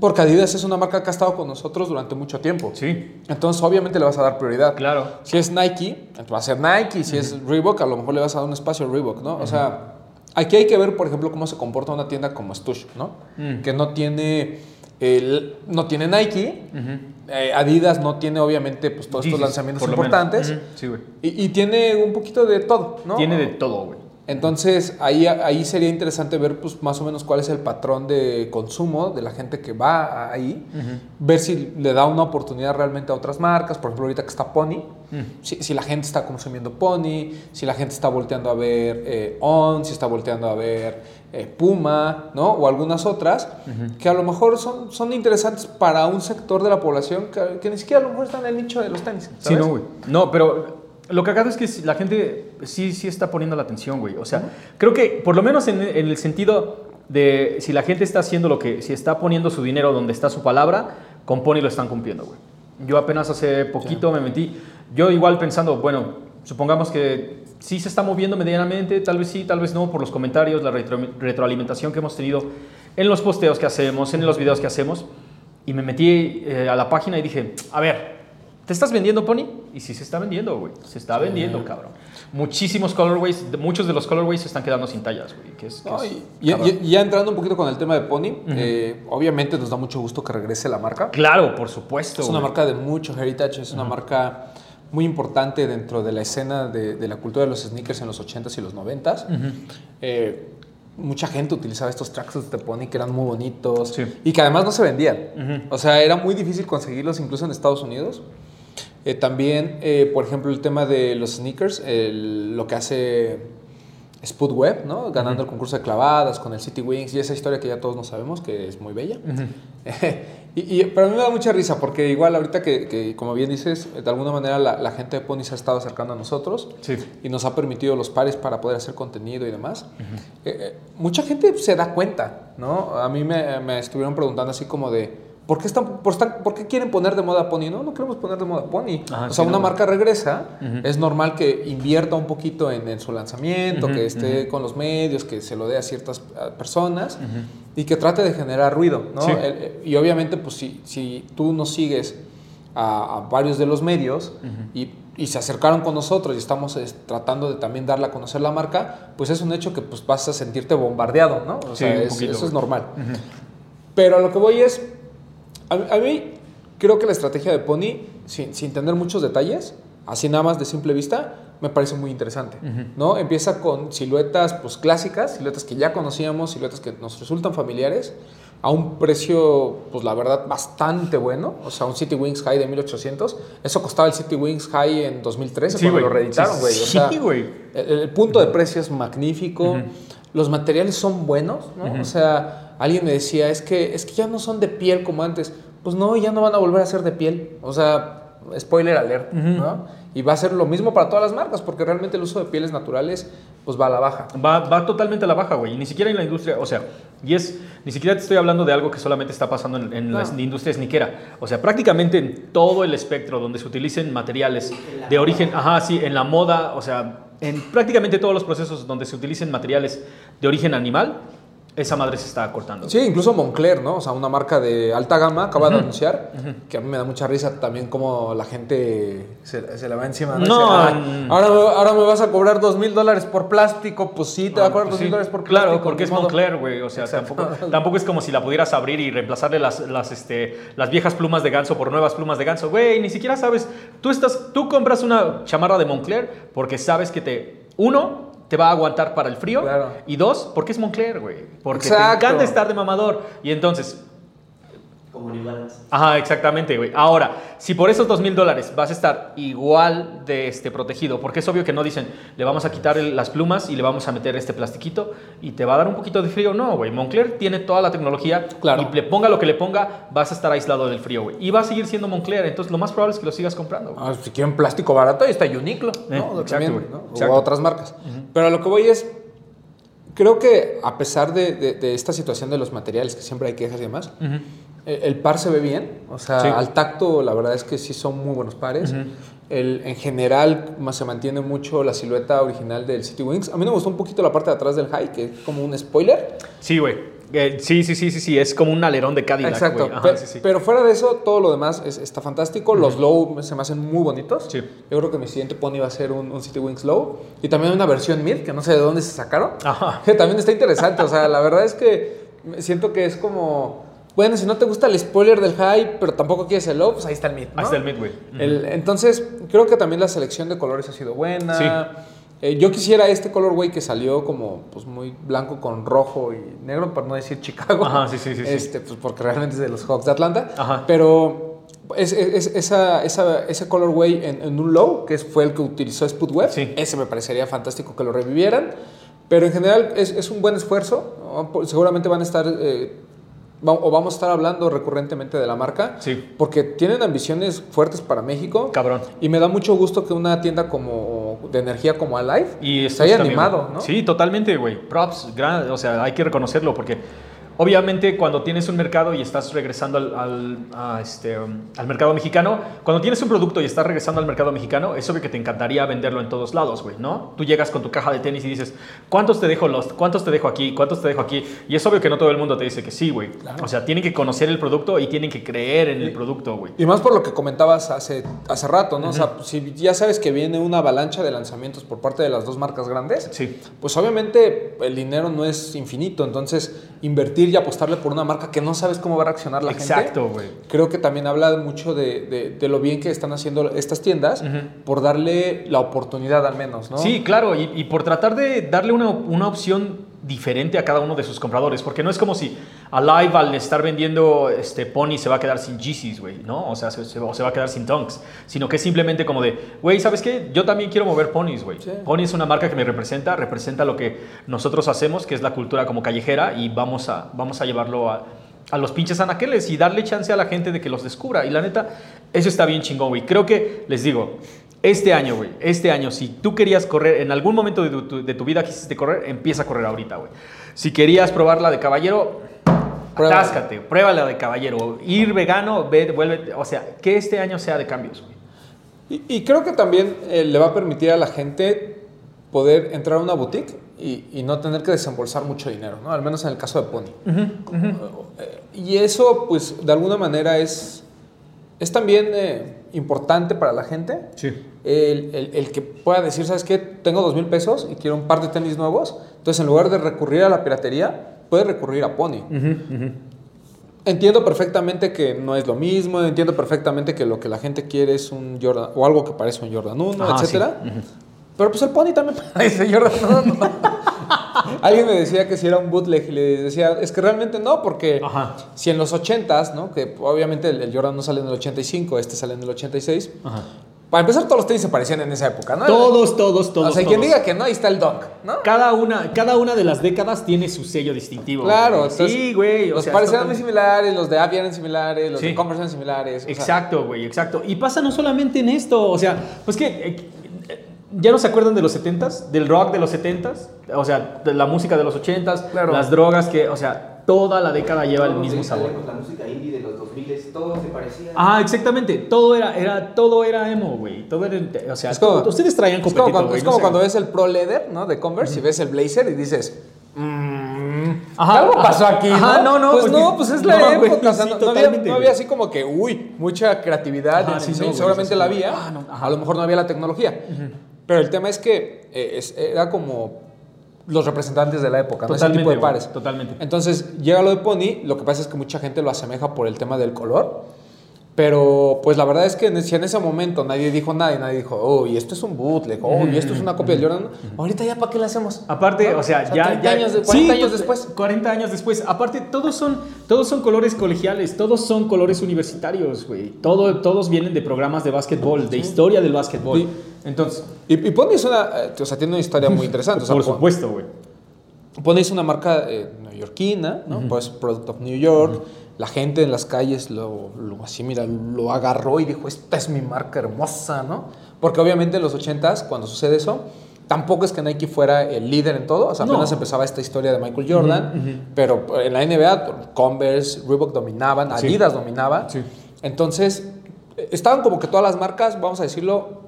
porque Adidas es una marca que ha estado con nosotros durante mucho tiempo. Sí. Entonces, obviamente, le vas a dar prioridad. Claro. Si es Nike, va a ser Nike. Si uh-huh es Reebok, a lo mejor le vas a dar un espacio a Reebok, ¿no? Uh-huh. O sea, aquí hay que ver, por ejemplo, cómo se comporta una tienda como Stush, ¿no? Uh-huh. Que no tiene... El, no tiene Nike, uh-huh, eh, Adidas no tiene obviamente pues todos estos lanzamientos importantes, uh-huh, sí, y, y tiene un poquito de todo, ¿no? Tiene de todo, güey. Entonces ahí, ahí sería interesante ver pues más o menos cuál es el patrón de consumo de la gente que va ahí, uh-huh, ver si le da una oportunidad realmente a otras marcas, por ejemplo ahorita que está Pony, uh-huh, si, si la gente está consumiendo Pony, si la gente está volteando a ver eh, On, si está volteando a ver... Eh, Puma, ¿no? O algunas otras, uh-huh, que a lo mejor son, son interesantes para un sector de la población que, que ni siquiera a lo mejor está en el nicho de los tenis, ¿sabes? Sí, no, güey. No, pero lo que acabo es que la gente sí, sí está poniendo la atención, güey. O sea, uh-huh, creo que por lo menos en, en el sentido de si la gente está haciendo lo que... Si está poniendo su dinero donde está su palabra, con Pony lo están cumpliendo, güey. Yo apenas hace poquito, sí, me metí. Yo igual pensando, bueno, supongamos que... sí se está moviendo medianamente, tal vez sí, tal vez no, por los comentarios, la retro, retroalimentación que hemos tenido en los posteos que hacemos, en los videos que hacemos. Y me metí eh, a la página y dije, a ver, ¿te estás vendiendo, Pony? Y sí se está vendiendo, güey. Se está sí. vendiendo, cabrón. Muchísimos colorways, muchos de los colorways se están quedando sin tallas, güey. Que es, que no, es, y, y, ya entrando un poquito con el tema de Pony, uh-huh, eh, obviamente nos da mucho gusto que regrese la marca. Claro, por supuesto. Es una güey. marca de mucho heritage, es uh-huh. una marca... muy importante dentro de la escena de, de la cultura de los sneakers en los ochentas y los noventas. Uh-huh. Eh, mucha gente utilizaba estos tracksuits de Pony que eran muy bonitos, sí, y que además no se vendían. Uh-huh. O sea, era muy difícil conseguirlos incluso en Estados Unidos. Eh, también, eh, por ejemplo, el tema de los sneakers, el, lo que hace Spud Webb, ¿no? Ganando uh-huh. el concurso de clavadas con el City Wings y esa historia que ya todos nos sabemos que es muy bella. Uh-huh. Y, y, pero a mí me da mucha risa porque igual ahorita que, que como bien dices, de alguna manera la, la gente de Pony se ha estado acercando a nosotros, sí, y nos ha permitido los pares para poder hacer contenido y demás. Uh-huh. eh, mucha gente se da cuenta, ¿no? A mí me, me estuvieron preguntando así como de ¿por qué, están, por, están, ¿por qué quieren poner de moda Pony? No, no queremos poner de moda Pony. Ajá, o sea, sí, una no, marca regresa, uh-huh, es normal que invierta un poquito en, en su lanzamiento, uh-huh, que esté uh-huh. con los medios, que se lo dé a ciertas personas, uh-huh, y que trate de generar ruido, ¿no? Sí. Eh, y obviamente, pues, si, si tú nos sigues a, a varios de los medios, uh-huh, y, y se acercaron con nosotros y estamos es, tratando de también darle a conocer la marca, pues es un hecho que pues, vas a sentirte bombardeado, ¿no? O sí, sea, es, poquito, eso es normal. Uh-huh. Pero a lo que voy es, a, a mí creo que la estrategia de Pony, sin, sin tener muchos detalles, así nada más de simple vista, me parece muy interesante, uh-huh, ¿no? Empieza con siluetas pues, clásicas, siluetas que ya conocíamos, siluetas que nos resultan familiares, a un precio, pues la verdad, bastante bueno. O sea, un City Wings High de mil ochocientos, eso costaba el City Wings High en dos mil trece, sí, cuando wey. lo reeditaron, güey. Sí, güey. O sea, el, el punto de precio es magnífico, uh-huh, los materiales son buenos, ¿no? Uh-huh. O sea, alguien me decía, es que, es que ya no son de piel como antes. Pues no, ya no van a volver a ser de piel. O sea... spoiler alert, uh-huh, ¿no? Y va a ser lo mismo para todas las marcas, porque realmente el uso de pieles naturales pues va a la baja. Va, va totalmente a la baja, güey. Ni siquiera en la industria, o sea, y es, ni siquiera te estoy hablando de algo que solamente está pasando en, en no. la industria sneakera. O sea, prácticamente en todo el espectro donde se utilicen materiales de origen, ajá, sí, en la moda, o sea, en prácticamente todos los procesos donde se utilicen materiales de origen animal, esa madre se está cortando. Sí, incluso Moncler, ¿no? O sea, una marca de alta gama acaba uh-huh. de anunciar, uh-huh. que a mí me da mucha risa también como la gente se, se la va encima. No, no. Ahora, ahora, me, ahora me vas a cobrar dos mil dólares por plástico, pues sí, te va a cobrar dos mil dólares por plástico. Claro, porque es modo. Moncler, güey. O sea, tampoco, tampoco es como si la pudieras abrir y reemplazarle las, las, este, las viejas plumas de ganso por nuevas plumas de ganso. Güey, ni siquiera sabes. Tú, estás, tú compras una chamarra de Moncler porque sabes que te... Uno... te va a aguantar para el frío. Claro. Y dos, porque es Moncler, güey. Porque exacto. Te encanta estar de mamador. Y entonces... como New Balance. Ajá, exactamente, güey. Ahora, si por esos dos mil dólares vas a estar igual de este, protegido, porque es obvio que no dicen, le vamos a quitar el, las plumas y le vamos a meter este plastiquito y te va a dar un poquito de frío. No, güey. Moncler tiene toda la tecnología. Claro. Y le ponga lo que le ponga, vas a estar aislado del frío, güey. Y va a seguir siendo Moncler. Entonces, lo más probable es que lo sigas comprando. Ah, si quieren plástico barato, ahí está Uniqlo. Eh, ¿no? Exacto, güey. ¿No? O otras marcas. Uh-huh. Pero lo que voy es, creo que a pesar de, de, de esta situación de los materiales, que siempre hay quejas y demás, uh-huh. el par se ve bien, o sea, sí. al tacto la verdad es que sí son muy buenos pares. Uh-huh. el, en general más se mantiene mucho la silueta original del City Wings. A mí me gustó un poquito la parte de atrás del high, que es como un spoiler. Sí, güey. Eh, sí, sí, sí, sí, sí, es como un alerón de Cadillac. Exacto. Ajá, pero, sí, sí. pero fuera de eso, todo lo demás es, está fantástico. Los uh-huh. low se me hacen muy bonitos. Sí. Yo creo que mi siguiente Pony va a ser un, un City Wings low. Y también hay una versión mid, que no sé de dónde se sacaron. Ajá. Que también está interesante. O sea, la verdad es que siento que es como... bueno, si no te gusta el spoiler del high, pero tampoco quieres el low, pues ahí está el mid, ¿no? Ahí está el mid, güey. Uh-huh. Entonces, creo que también la selección de colores ha sido buena. Sí. Eh, yo quisiera este color, güey, que salió como pues muy blanco con rojo y negro, para no decir Chicago. Ajá, sí, sí, sí. Este, sí. Pues porque realmente es de los Hawks de Atlanta. Ajá. Pero es, es, es, esa, esa, ese color, güey, en, en un low, que fue el que utilizó Spud Webb, sí. ese me parecería fantástico que lo revivieran. Pero en general es, es un buen esfuerzo. Seguramente van a estar... Eh, o vamos a estar hablando recurrentemente de la marca, sí. porque tienen ambiciones fuertes para México. Cabrón. Y me da mucho gusto que una tienda como de energía como Alive y se haya animado, bien, ¿no? Sí, totalmente, güey. Props, gran, o sea, hay que reconocerlo porque obviamente cuando tienes un mercado y estás regresando al, al, a este, um, al mercado mexicano, cuando tienes un producto y estás regresando al mercado mexicano, es obvio que te encantaría venderlo en todos lados, güey, ¿no? Tú llegas con tu caja de tenis y dices, ¿cuántos te dejo Lost? ¿Cuántos te dejo aquí? ¿Cuántos te dejo aquí? Y es obvio que no todo el mundo te dice que sí, güey. Claro. O sea, tienen que conocer el producto y tienen que creer en y, el producto, güey. Y más por lo que comentabas hace, hace rato, ¿no? Uh-huh. O sea, si ya sabes que viene una avalancha de lanzamientos por parte de las dos marcas grandes, sí. pues obviamente el dinero no es infinito, entonces invertir y apostarle por una marca que no sabes cómo va a reaccionar la Exacto, gente. Exacto, güey. Creo que también habla mucho de, de, de lo bien que están haciendo estas tiendas uh-huh. por darle la oportunidad al menos, ¿no? Sí, claro, y, y por tratar de darle una, una opción diferente a cada uno de sus compradores, porque no es como si Alive al estar vendiendo este Pony se va a quedar sin Yeezys, güey, ¿no? O sea, se, se, o se va a quedar sin Dunks, sino que es simplemente como de, güey, ¿sabes qué? Yo también quiero mover Ponys, güey. Sí. Pony es una marca que me representa, representa lo que nosotros hacemos, que es la cultura como callejera, y vamos a, vamos a llevarlo a, a los pinches anaqueles y darle chance a la gente de que los descubra. Y la neta, eso está bien chingón, güey. Creo que, les digo... Este año, güey, este año, si tú querías correr, en algún momento de tu, de tu vida quisiste correr, empieza a correr ahorita, güey. Si querías probar la de caballero, pruébala. Atáscate, pruébala de caballero. Ir vegano, ve, vuelve, o sea, que este año sea de cambios, güey. Y, y creo que también eh, le va a permitir a la gente poder entrar a una boutique y, y no tener que desembolsar mucho dinero, ¿no? Al menos en el caso de Pony. Uh-huh, uh-huh. Y eso, pues, de alguna manera es, es también... Eh, importante para la gente sí. el, el, el que pueda decir, ¿sabes qué? Tengo dos mil pesos y quiero un par de tenis nuevos, entonces en lugar de recurrir a la piratería puedes recurrir a Pony. Uh-huh, uh-huh. Entiendo perfectamente que no es lo mismo, entiendo perfectamente que lo que la gente quiere es un Jordan o algo que parece un Jordan uno, ah, etcétera, sí. uh-huh. pero pues el Pony también parece Jordan uno. Alguien me decía que si era un bootleg y le decía, es que realmente no, porque Ajá. si en los ochentas, ¿no? Que obviamente el, el Jordan no sale en el ochenta y cinco, este sale en el ochenta y seis. Ajá. Para empezar, todos los tenis se parecían en esa época, ¿no? Todos, todos, todos. O sea, todos. Quien diga que no, ahí está el Dunk, ¿no? Cada una, cada una de las décadas tiene su sello distintivo. Claro. Güey. Entonces, sí, güey. Los pares eran muy similares, los de Avia eran similares, los sí. de Converse eran similares. Exacto, sea. Güey, exacto. Y pasa no solamente en esto, o sea, pues que... Eh, ¿ya no se acuerdan de los setentas? ¿Del rock de los setentas? O sea, de la música de los ochentas, claro. las drogas que... O sea, toda la década lleva el mismo sabor. La música indie de los dos mil, todo se parecía. Ah, exactamente. Todo era, era, todo era emo, güey. Todo era... O sea, es como, ustedes traían competito, güey. Es como, cuando, es como no sé. Cuando ves el Pro Leather, ¿no? De Converse, uh-huh. y ves el blazer y dices... Mmm... Ajá, algo pasó aquí, ajá, ¿no? No, no, pues no, pues es la no, época. Pues, o sea, no, sí, no, había, no había así como que, uy, mucha creatividad. Ajá, sí, sí, no, seguramente no, la había. Ah, no, ajá, a lo mejor no había la tecnología. Uh-huh. Pero el tema es que eh, es, era como los representantes de la época, ¿no? Ese tipo de pares. Bueno, totalmente. Entonces, llega lo de Pony, lo que pasa es que mucha gente lo asemeja por el tema del color. Pero, pues la verdad es que en, si en ese momento nadie dijo nada y nadie dijo, oh, y esto es un bootleg, oh, y esto es una copia de Jordan, ahorita ya, ¿para qué le hacemos? Aparte, ¿no? o sea, o sea ya, treinta ya años de, cuarenta sí, años después. cuarenta años después. Aparte, todos son, todos son colores colegiales, todos son colores universitarios, güey. Todo, todos vienen de programas de básquetbol, de sí. historia del básquetbol. Sí. Entonces. Y, y Pony es una, o sea, tiene una historia muy interesante. O sea, por supuesto, güey. Pony es una marca eh, neoyorquina, ¿no? Uh-huh. Pues Product of New York. Uh-huh. La gente en las calles lo, lo así, mira, lo agarró y dijo, esta es mi marca hermosa, ¿no? Porque obviamente en los ochentas, cuando sucede eso, tampoco es que Nike fuera el líder en todo. O sea, apenas no. empezaba esta historia de Michael Jordan. Uh-huh, uh-huh. Pero en la N B A, Converse, Reebok dominaban, Adidas sí. dominaba. Sí. Entonces, estaban como que todas las marcas, vamos a decirlo,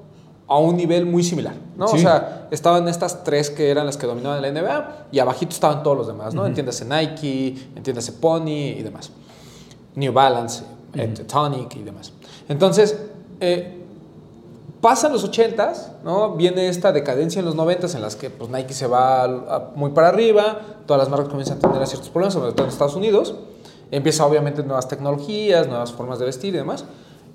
a un nivel muy similar, ¿no? Sí. O sea, estaban estas tres que eran las que dominaban la N B A y abajito estaban todos los demás, ¿no? Uh-huh. Entiéndase Nike, entiéndase Pony y demás. New Balance, uh-huh. Tonic y demás. Entonces, eh, pasan los ochentas, ¿no? Viene esta decadencia en los noventas en las que pues, Nike se va a, a, muy para arriba, todas las marcas comienzan a tener ciertos problemas, sobre todo en Estados Unidos. Empieza obviamente nuevas tecnologías, nuevas formas de vestir y demás.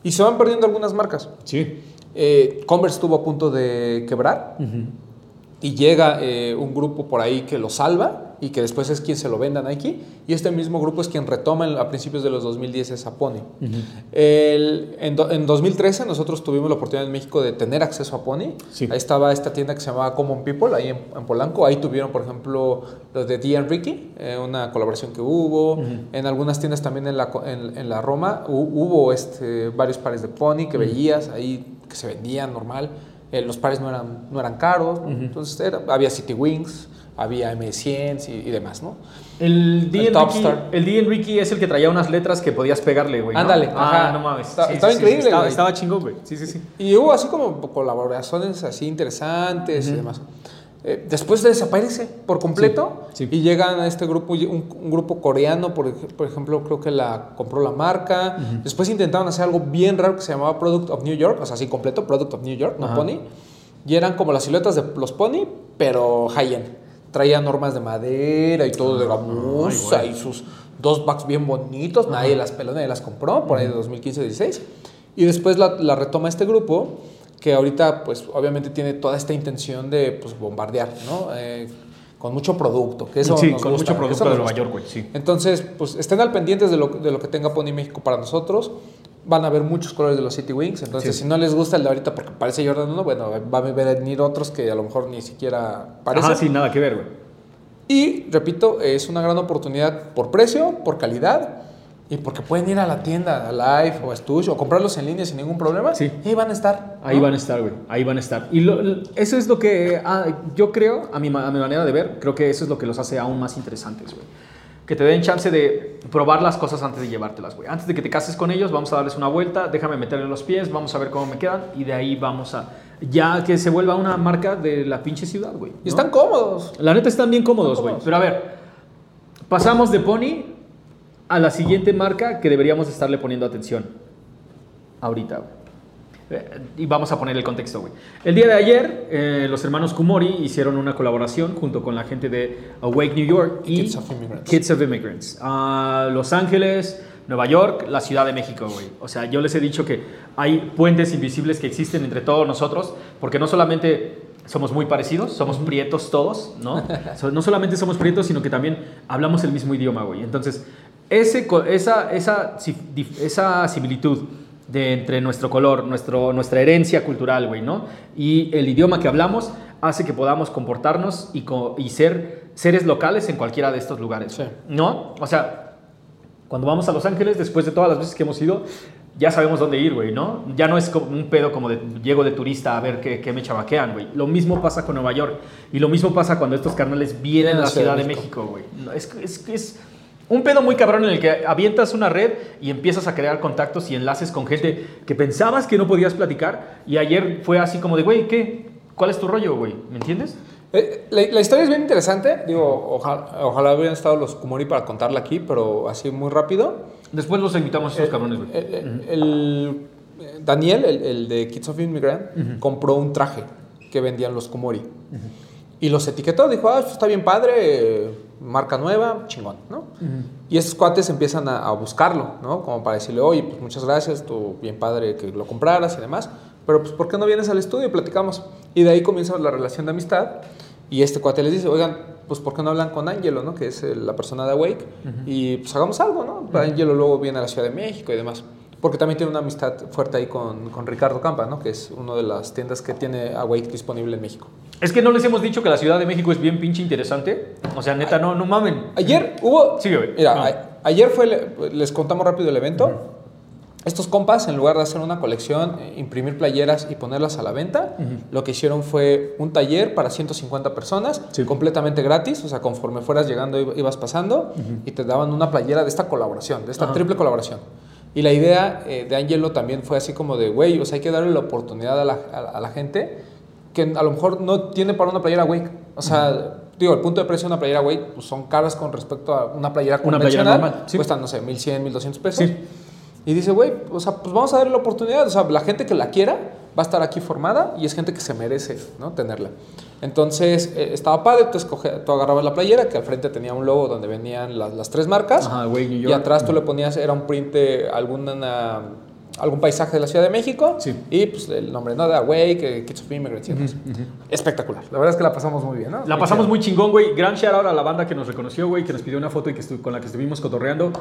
Y se van perdiendo algunas marcas. Sí. Eh, Converse estuvo a punto de quebrar. Uh-huh. Y llega eh, un grupo por ahí que lo salva y que después es quien se lo vende a Nike. Y este mismo grupo es quien retoma en, a principios de los dos mil diez esa Pony. Uh-huh. El, en, do, en dos mil trece nosotros tuvimos la oportunidad en México de tener acceso a Pony. Sí. Ahí estaba esta tienda que se llamaba Common People, ahí en, en Polanco. Ahí tuvieron, por ejemplo, los de D and Ricky, eh, una colaboración que hubo. Uh-huh. En algunas tiendas también en la, en, en la Roma hu, hubo este, varios pares de Pony que uh-huh. veías ahí que se vendían normal. Eh, los pares no eran, no eran caros, ¿no? Uh-huh. Entonces era, había City Wings, había M cien y, y demás, ¿no? El D and Ricky es el que traía unas letras que podías pegarle, güey. Ándale, ¿no? Ah, no mames. Está, sí, estaba sí, increíble, sí, sí, estaba, estaba chingón, güey. Sí, sí, sí. Y, y hubo así como colaboraciones así interesantes uh-huh. y demás. Eh, después desaparece por completo sí, sí. y llegan a este grupo, un, un grupo coreano, por, por ejemplo, creo que la compró la marca. Uh-huh. Después intentaron hacer algo bien raro que se llamaba Product of New York, o sea, así completo, Product of New York, no uh-huh. Pony. Y eran como las siluetas de los Pony, pero high-end. Traían normas de madera y todo de gamuza uh-huh. y sus dos bags bien bonitos. Uh-huh. Nadie las peló, nadie las compró, por ahí de dos mil quince dieciséis. Y después la, la retoma este grupo, que ahorita, pues, obviamente tiene toda esta intención de, pues, bombardear, ¿no? Eh, con mucho producto, que eso sí, nos con gusta, mucho producto de Nueva York, güey, sí. Entonces, pues, estén al pendientes de lo, de lo que tenga Pony México para nosotros. Van a haber muchos colores de los City Wings, entonces, sí. si no les gusta el de ahorita porque parece Jordan uno, bueno, van a venir otros que a lo mejor ni siquiera parecen. Ajá, sí, nada que ver, güey. Y, repito, es una gran oportunidad por precio, por calidad. Y porque pueden ir a la tienda, a Alive o a Stush, o comprarlos en línea sin ningún problema. Sí. Y ahí van a estar. Ahí ¿no? van a estar, güey. Ahí van a estar. Y lo, lo, eso es lo que ah, yo creo, a mi, a mi manera de ver, creo que eso es lo que los hace aún más interesantes, güey. Que te den chance de probar las cosas antes de llevártelas, güey. Antes de que te cases con ellos, vamos a darles una vuelta, déjame meterle los pies, vamos a ver cómo me quedan. Y de ahí vamos a... Ya que se vuelva una marca de la pinche ciudad, güey, ¿no? Y están cómodos. La neta están bien cómodos, güey. Pero a ver, pasamos de Pony a la siguiente marca que deberíamos estarle poniendo atención ahorita, güey. Eh, y vamos a poner el contexto, güey. El día de ayer, eh, los hermanos Kumori hicieron una colaboración junto con la gente de Awake New York y Kids of Immigrants. Kids of Immigrants. Uh, Los Ángeles, Nueva York, la Ciudad de México, güey. O sea, yo les he dicho que hay puentes invisibles que existen entre todos nosotros, porque no solamente... Somos muy parecidos, somos prietos todos, ¿no? No solamente somos prietos, sino que también hablamos el mismo idioma, güey. Entonces, ese, esa, esa, esa similitud de entre nuestro color, nuestro, nuestra herencia cultural, güey, ¿no? Y el idioma que hablamos hace que podamos comportarnos y, y ser seres locales en cualquiera de estos lugares, sí. ¿no? O sea, cuando vamos a Los Ángeles, después de todas las veces que hemos ido... Ya sabemos dónde ir, güey, ¿no? Ya no es un pedo como de llego de turista a ver qué, qué me chavaquean, güey. Lo mismo pasa con Nueva York. Y lo mismo pasa cuando estos carnales vienen a la Ciudad de México, güey. No, es, es, es un pedo muy cabrón en el que avientas una red y empiezas a crear contactos y enlaces con gente que pensabas que no podías platicar. Y ayer fue así como de, güey, ¿qué? ¿Cuál es tu rollo, güey? ¿Me entiendes? La, la historia es bien interesante. Digo, ojalá, ojalá hubieran estado los Kumori para contarla aquí, pero así muy rápido. Después los invitamos a esos el, cabrones. El, el, uh-huh. el, Daniel, el, el de Kids of Immigrants, uh-huh. compró un traje que vendían los Kumori. Uh-huh. Y los etiquetó. Dijo, ah, esto está bien padre, marca nueva, chingón, ¿no? Uh-huh. Y esos cuates empiezan a, a buscarlo, ¿no? Como para decirle, oye, pues muchas gracias, tú bien padre que lo compraras y demás. Pero pues, ¿por qué no vienes al estudio y platicamos? Y de ahí comienza la relación de amistad. Y este cuate les dice, oigan, pues ¿por qué no hablan con Angelo, ¿no? que es la persona de Awake? Uh-huh. Y pues hagamos algo, ¿no? Uh-huh. Angelo luego viene a la Ciudad de México y demás. Porque también tiene una amistad fuerte ahí con, con Ricardo Campa, ¿no? Que es una de las tiendas que tiene Awake disponible en México. Es que no les hemos dicho que la Ciudad de México es bien pinche interesante. O sea, neta, no, no mamen. Ayer hubo... Sí, mira, no. a, ayer fue... Les contamos rápido el evento. Uh-huh. Estos compas, en lugar de hacer una colección, imprimir playeras y ponerlas a la venta, uh-huh. lo que hicieron fue un taller para ciento cincuenta personas, sí. completamente gratis. O sea, conforme fueras llegando, ibas pasando uh-huh. y te daban una playera de esta colaboración, de esta uh-huh. triple colaboración. Y la idea eh, de Angelo también fue así como de, güey, o sea, hay que darle la oportunidad a la, a, a la gente que a lo mejor no tiene para una playera Awake. O sea... Uh-huh. Digo, el punto de precio de una playera Awake pues son caras con respecto a una playera convencional. Una playera normal, sí. Cuestan, no sé, mil cien, mil doscientos pesos. Sí. Y dice, güey, o sea, pues vamos a darle la oportunidad. O sea, la gente que la quiera va a estar aquí formada y es gente que se merece, ¿no? tenerla. Entonces, eh, estaba padre. Tú, escoge, tú agarrabas la playera, que al frente tenía un logo donde venían las, las tres marcas. Ajá, Awake New York. Y atrás tú le ponías, era un print de alguna, algún paisaje de la Ciudad de México. Sí. Y pues el nombre, ¿no? De Awake, Kids of Immigrants. Uh-huh, uh-huh. Espectacular. La verdad es que la pasamos muy bien, ¿no? La muy pasamos bien. Muy chingón, güey. Gran shout out a la banda que nos reconoció, güey, que nos pidió una foto y que estu- con la que estuvimos cotorreando.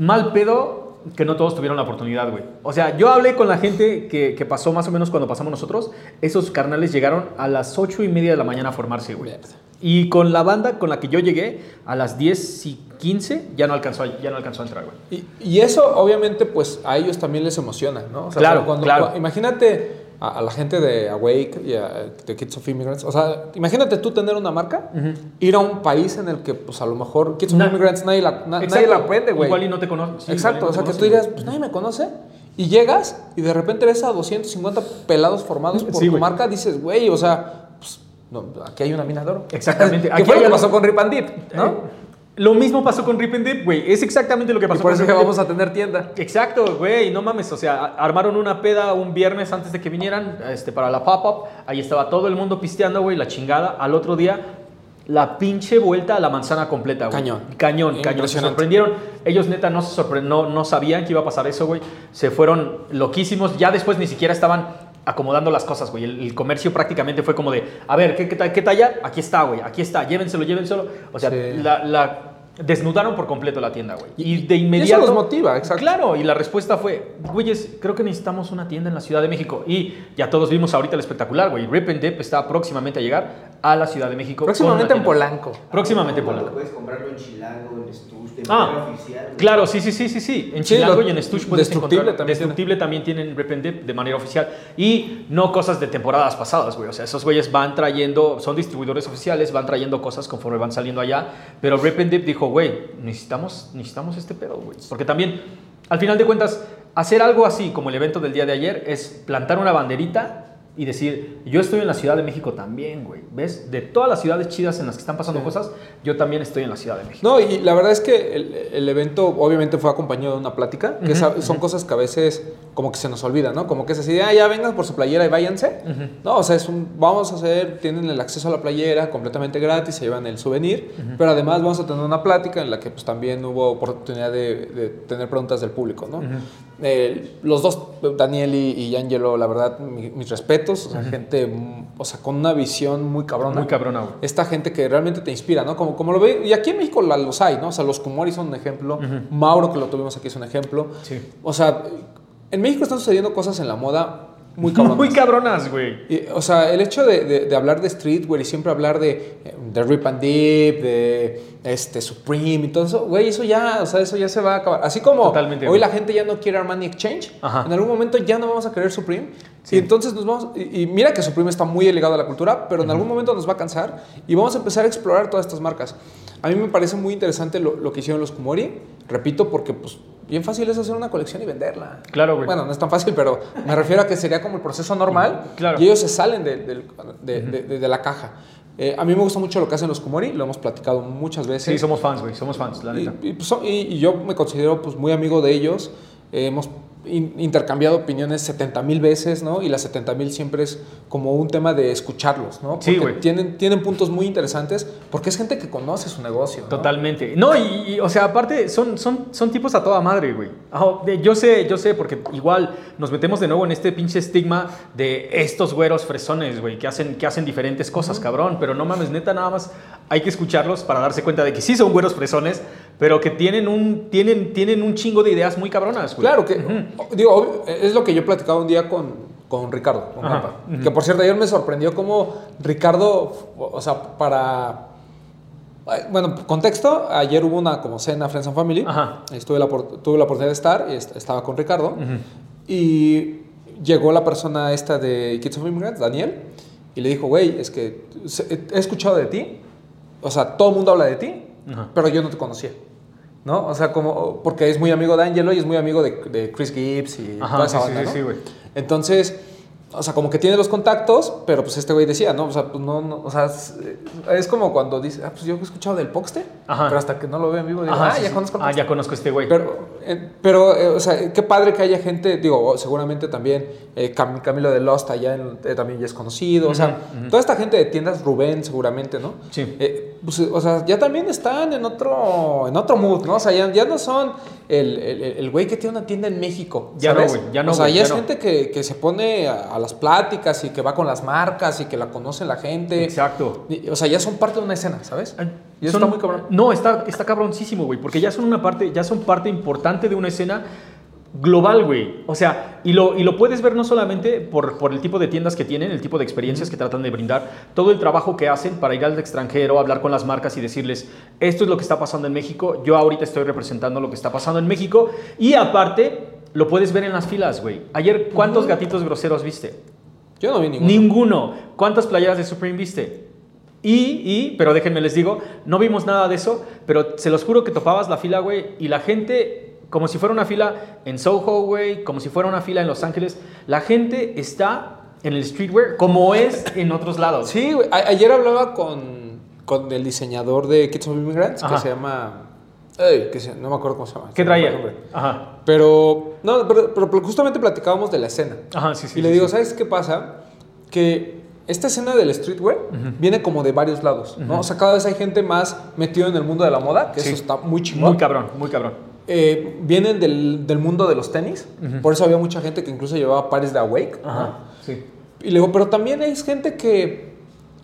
Mal pedo que no todos tuvieron la oportunidad, güey. O sea, yo hablé con la gente que, que pasó más o menos cuando pasamos nosotros. Esos carnales llegaron a las ocho y media de la mañana a formarse, güey. Y con la banda con la que yo llegué, a las diez y quince ya no alcanzó, ya no alcanzó a entrar, güey. Y, y eso, obviamente, pues a ellos también les emociona, ¿no? O sea, claro, cuando, claro. Cuando, imagínate... A, a la gente de Awake y a, de Kids of Immigrants. O sea, imagínate tú tener una marca, uh-huh. ir a un país en el que, pues a lo mejor, Kids of nah. Immigrants nadie la, na, nadie la prende, güey. Igual y no te conoce. Sí, exacto, no o sea, conoce, que tú dirías, pues nadie me conoce. Y llegas y de repente ves a doscientos cincuenta pelados formados por sí, tu wey. marca, dices, güey, o sea, pues, no, aquí hay una mina de oro. Exactamente. ¿Qué fue lo que pasó con Rip N Dip, no? Eh. Lo mismo pasó con Rip N Dip, güey. Es exactamente lo que pasó con Rip N Dip. Y por eso que vamos a tener tienda. Exacto, güey. No mames. O sea, armaron una peda un viernes antes de que vinieran este, para la pop-up. Ahí estaba todo el mundo pisteando, güey. La chingada. Al otro día, la pinche vuelta a la manzana completa, güey. Cañón. Cañón, cañón. Se sorprendieron. Ellos, neta, no, se sorpre- no, no sabían que iba a pasar eso, güey. Se fueron loquísimos. Ya después ni siquiera estaban... acomodando las cosas, güey. El, el comercio prácticamente fue como de, a ver, ¿qué, qué, qué talla? Aquí está, güey. Aquí está. Llévenselo, llévenselo. O sea, sí. la, la desnudaron por completo la tienda, güey. Y de inmediato... Y eso los motiva, exacto. Claro. Y la respuesta fue, güeyes, creo que necesitamos una tienda en la Ciudad de México. Y ya todos vimos ahorita el espectacular, güey. Rip N Dip está próximamente a llegar a la Ciudad de México. Próximamente en Polanco. Próximamente en Polanco. Puedes comprarlo en Chilango, en Stush, de manera ah, oficial. ¿No? Claro, sí, sí, sí, sí, sí. En sí, Chilango y en Stush puedes encontrar. También Destructible tiene. También tienen Rip N Dip de manera oficial. Y no cosas de temporadas pasadas, güey. O sea, esos güeyes van trayendo, son distribuidores oficiales, van trayendo cosas conforme van saliendo allá. Pero Rip N Dip dijo, güey, necesitamos, necesitamos este pedo, güey. Porque también, al final de cuentas, hacer algo así, como el evento del día de ayer, es plantar una banderita y decir, yo estoy en la Ciudad de México también, güey. ¿Ves? De todas las ciudades chidas en las que están pasando sí. cosas, yo también estoy en la Ciudad de México. No, y la verdad es que el, el evento obviamente fue acompañado de una plática, que uh-huh, son uh-huh. cosas que a veces como que se nos olvida, ¿no? Como que es así, ah, ya vengan por su playera y váyanse. Uh-huh. No, o sea, es un, vamos a hacer, tienen el acceso a la playera completamente gratis, se llevan el souvenir, uh-huh. pero además vamos a tener una plática en la que pues también hubo oportunidad de, de tener preguntas del público, ¿no? Uh-huh. Eh, los dos, Daniel y, y Angelo, la verdad, mi, mis respetos. O sea, uh-huh. gente, o sea, con una visión muy cabrona. Muy cabrona, güey. Esta gente que realmente te inspira, ¿no? Como, como lo ve. Y aquí en México la, los hay, ¿no? O sea, los Kumori son un ejemplo. Uh-huh. Mauro, que lo tuvimos aquí, es un ejemplo. Sí. O sea, en México están sucediendo cosas en la moda muy cabronas. Muy cabronas, güey. O sea, el hecho de, de, de hablar de streetwear y siempre hablar de, de Rip N Dip, de este, Supreme y todo eso, güey, eso ya, o sea, eso ya se va a acabar. Así como totalmente, hoy güey. La gente ya no quiere Armani Exchange, ajá. en algún momento ya no vamos a querer Supreme. Sí. Y entonces nos vamos, y, y mira que Supreme está muy ligado a la cultura, pero en uh-huh. algún momento nos va a cansar y vamos a empezar a explorar todas estas marcas. A mí me parece muy interesante lo, lo que hicieron los Kumori, repito, porque pues bien fácil es hacer una colección y venderla. Claro, güey. Bueno, no es tan fácil, pero me refiero a que sería como el proceso normal. Claro. Y ellos se salen de, de, de, de, de, de la caja. Eh, a mí me gusta mucho lo que hacen los Kumori, lo hemos platicado muchas veces. Sí, somos fans, güey, somos fans, la neta. Y, y, pues, y, y yo me considero pues, muy amigo de ellos. Eh, hemos in, intercambiado opiniones setenta mil veces, ¿no? Y las setenta mil siempre es como un tema de escucharlos, ¿no? Porque sí, güey. Tienen, tienen puntos muy interesantes porque es gente que conoce su negocio, ¿no? Totalmente. No, y, y o sea, aparte, son, son, son tipos a toda madre, güey. Oh, yo sé, yo sé, porque igual nos metemos de nuevo en este pinche estigma de estos güeros fresones, güey, que hacen, que hacen diferentes cosas, uh-huh. cabrón. Pero no mames, neta, nada más hay que escucharlos para darse cuenta de que sí son güeros fresones, pero que tienen un, tienen, tienen un chingo de ideas muy cabronas, güey. Claro que, uh-huh. digo, es lo que yo platicaba un día con, con Ricardo, con Rafa, uh-huh. que por cierto ayer me sorprendió cómo Ricardo, o sea, para... Bueno, contexto, ayer hubo una como cena Friends and Family, uh-huh. Estuve la, tuve la oportunidad de estar, y estaba con Ricardo, uh-huh. y llegó la persona esta de Kids of Immigrants, Daniel, y le dijo, güey, es que he escuchado de ti, o sea, todo el mundo habla de ti, uh-huh. pero yo no te conocía. ¿No? O sea, como porque es muy amigo de Angelo y es muy amigo de, de Chris Gibbs y Ajá, toda esa sí, banda, ¿no? Sí, sí, güey. Entonces, o sea, como que tiene los contactos, pero pues este güey decía, ¿no? O sea, pues no, no, o sea, es como cuando dice, ah, pues yo he escuchado del Popster, pero hasta que no lo veo en vivo, digo, Ajá, ah, sí, ya sí. conozco. Ah, ya conozco a este güey. Pero, eh, pero eh, o sea, qué padre que haya gente, digo, seguramente también eh, Cam, Camilo de Lost allá en, eh, también ya es conocido, uh-huh, o sea, uh-huh. toda esta gente de tiendas, Rubén seguramente, ¿no? Sí. Eh, pues, o sea, ya también están en otro, en otro mood, ¿no? O sea, ya, ya no son el, el, el güey que tiene una tienda en México. Ya ¿sabes? No, güey, ya no. O sea, güey, ya, ya es no. gente que, que se pone a, a las pláticas y que va con las marcas y que la conoce la gente. Exacto. Y, o sea, ya son parte de una escena, ¿sabes? Y eso son, está muy cabrón. No, está, está cabroncísimo, güey, porque ya son una parte, ya son parte importante de una escena global, güey. O sea, y lo, y lo puedes ver no solamente por, por el tipo de tiendas que tienen, el tipo de experiencias que tratan de brindar, todo el trabajo que hacen para ir al extranjero, hablar con las marcas y decirles, esto es lo que está pasando en México, yo ahorita estoy representando lo que está pasando en México. Y aparte, lo puedes ver en las filas, güey. Ayer, ¿cuántos uh-huh. gatitos groseros viste? Yo no vi ninguno. Ninguno. ¿Cuántas playeras de Supreme viste? Y, y, pero déjenme les digo, no vimos nada de eso, pero se los juro que topabas la fila, güey, y la gente... Como si fuera una fila en Soho, güey. Como si fuera una fila en Los Ángeles. La gente está en el streetwear como es en otros lados. Sí, güey. Ayer hablaba con, con el diseñador de Kids of Immigrants, Ajá. que se llama... Ey, que se, no me acuerdo cómo se llama. ¿Qué traía? No Ajá. Pero, no, pero, pero justamente platicábamos de la escena. Ajá, sí, sí. Y sí, le digo, sí. ¿sabes qué pasa? Que... Esta escena del streetwear uh-huh. viene como de varios lados, uh-huh. ¿no? O sea, cada vez hay gente más metido en el mundo de la moda, que sí. eso está muy chingón. Muy cabrón, muy cabrón. Eh, vienen del, del mundo de los tenis, uh-huh. por eso había mucha gente que incluso llevaba pares de Awake. Ajá, ¿no? sí. Y luego, pero también hay gente que,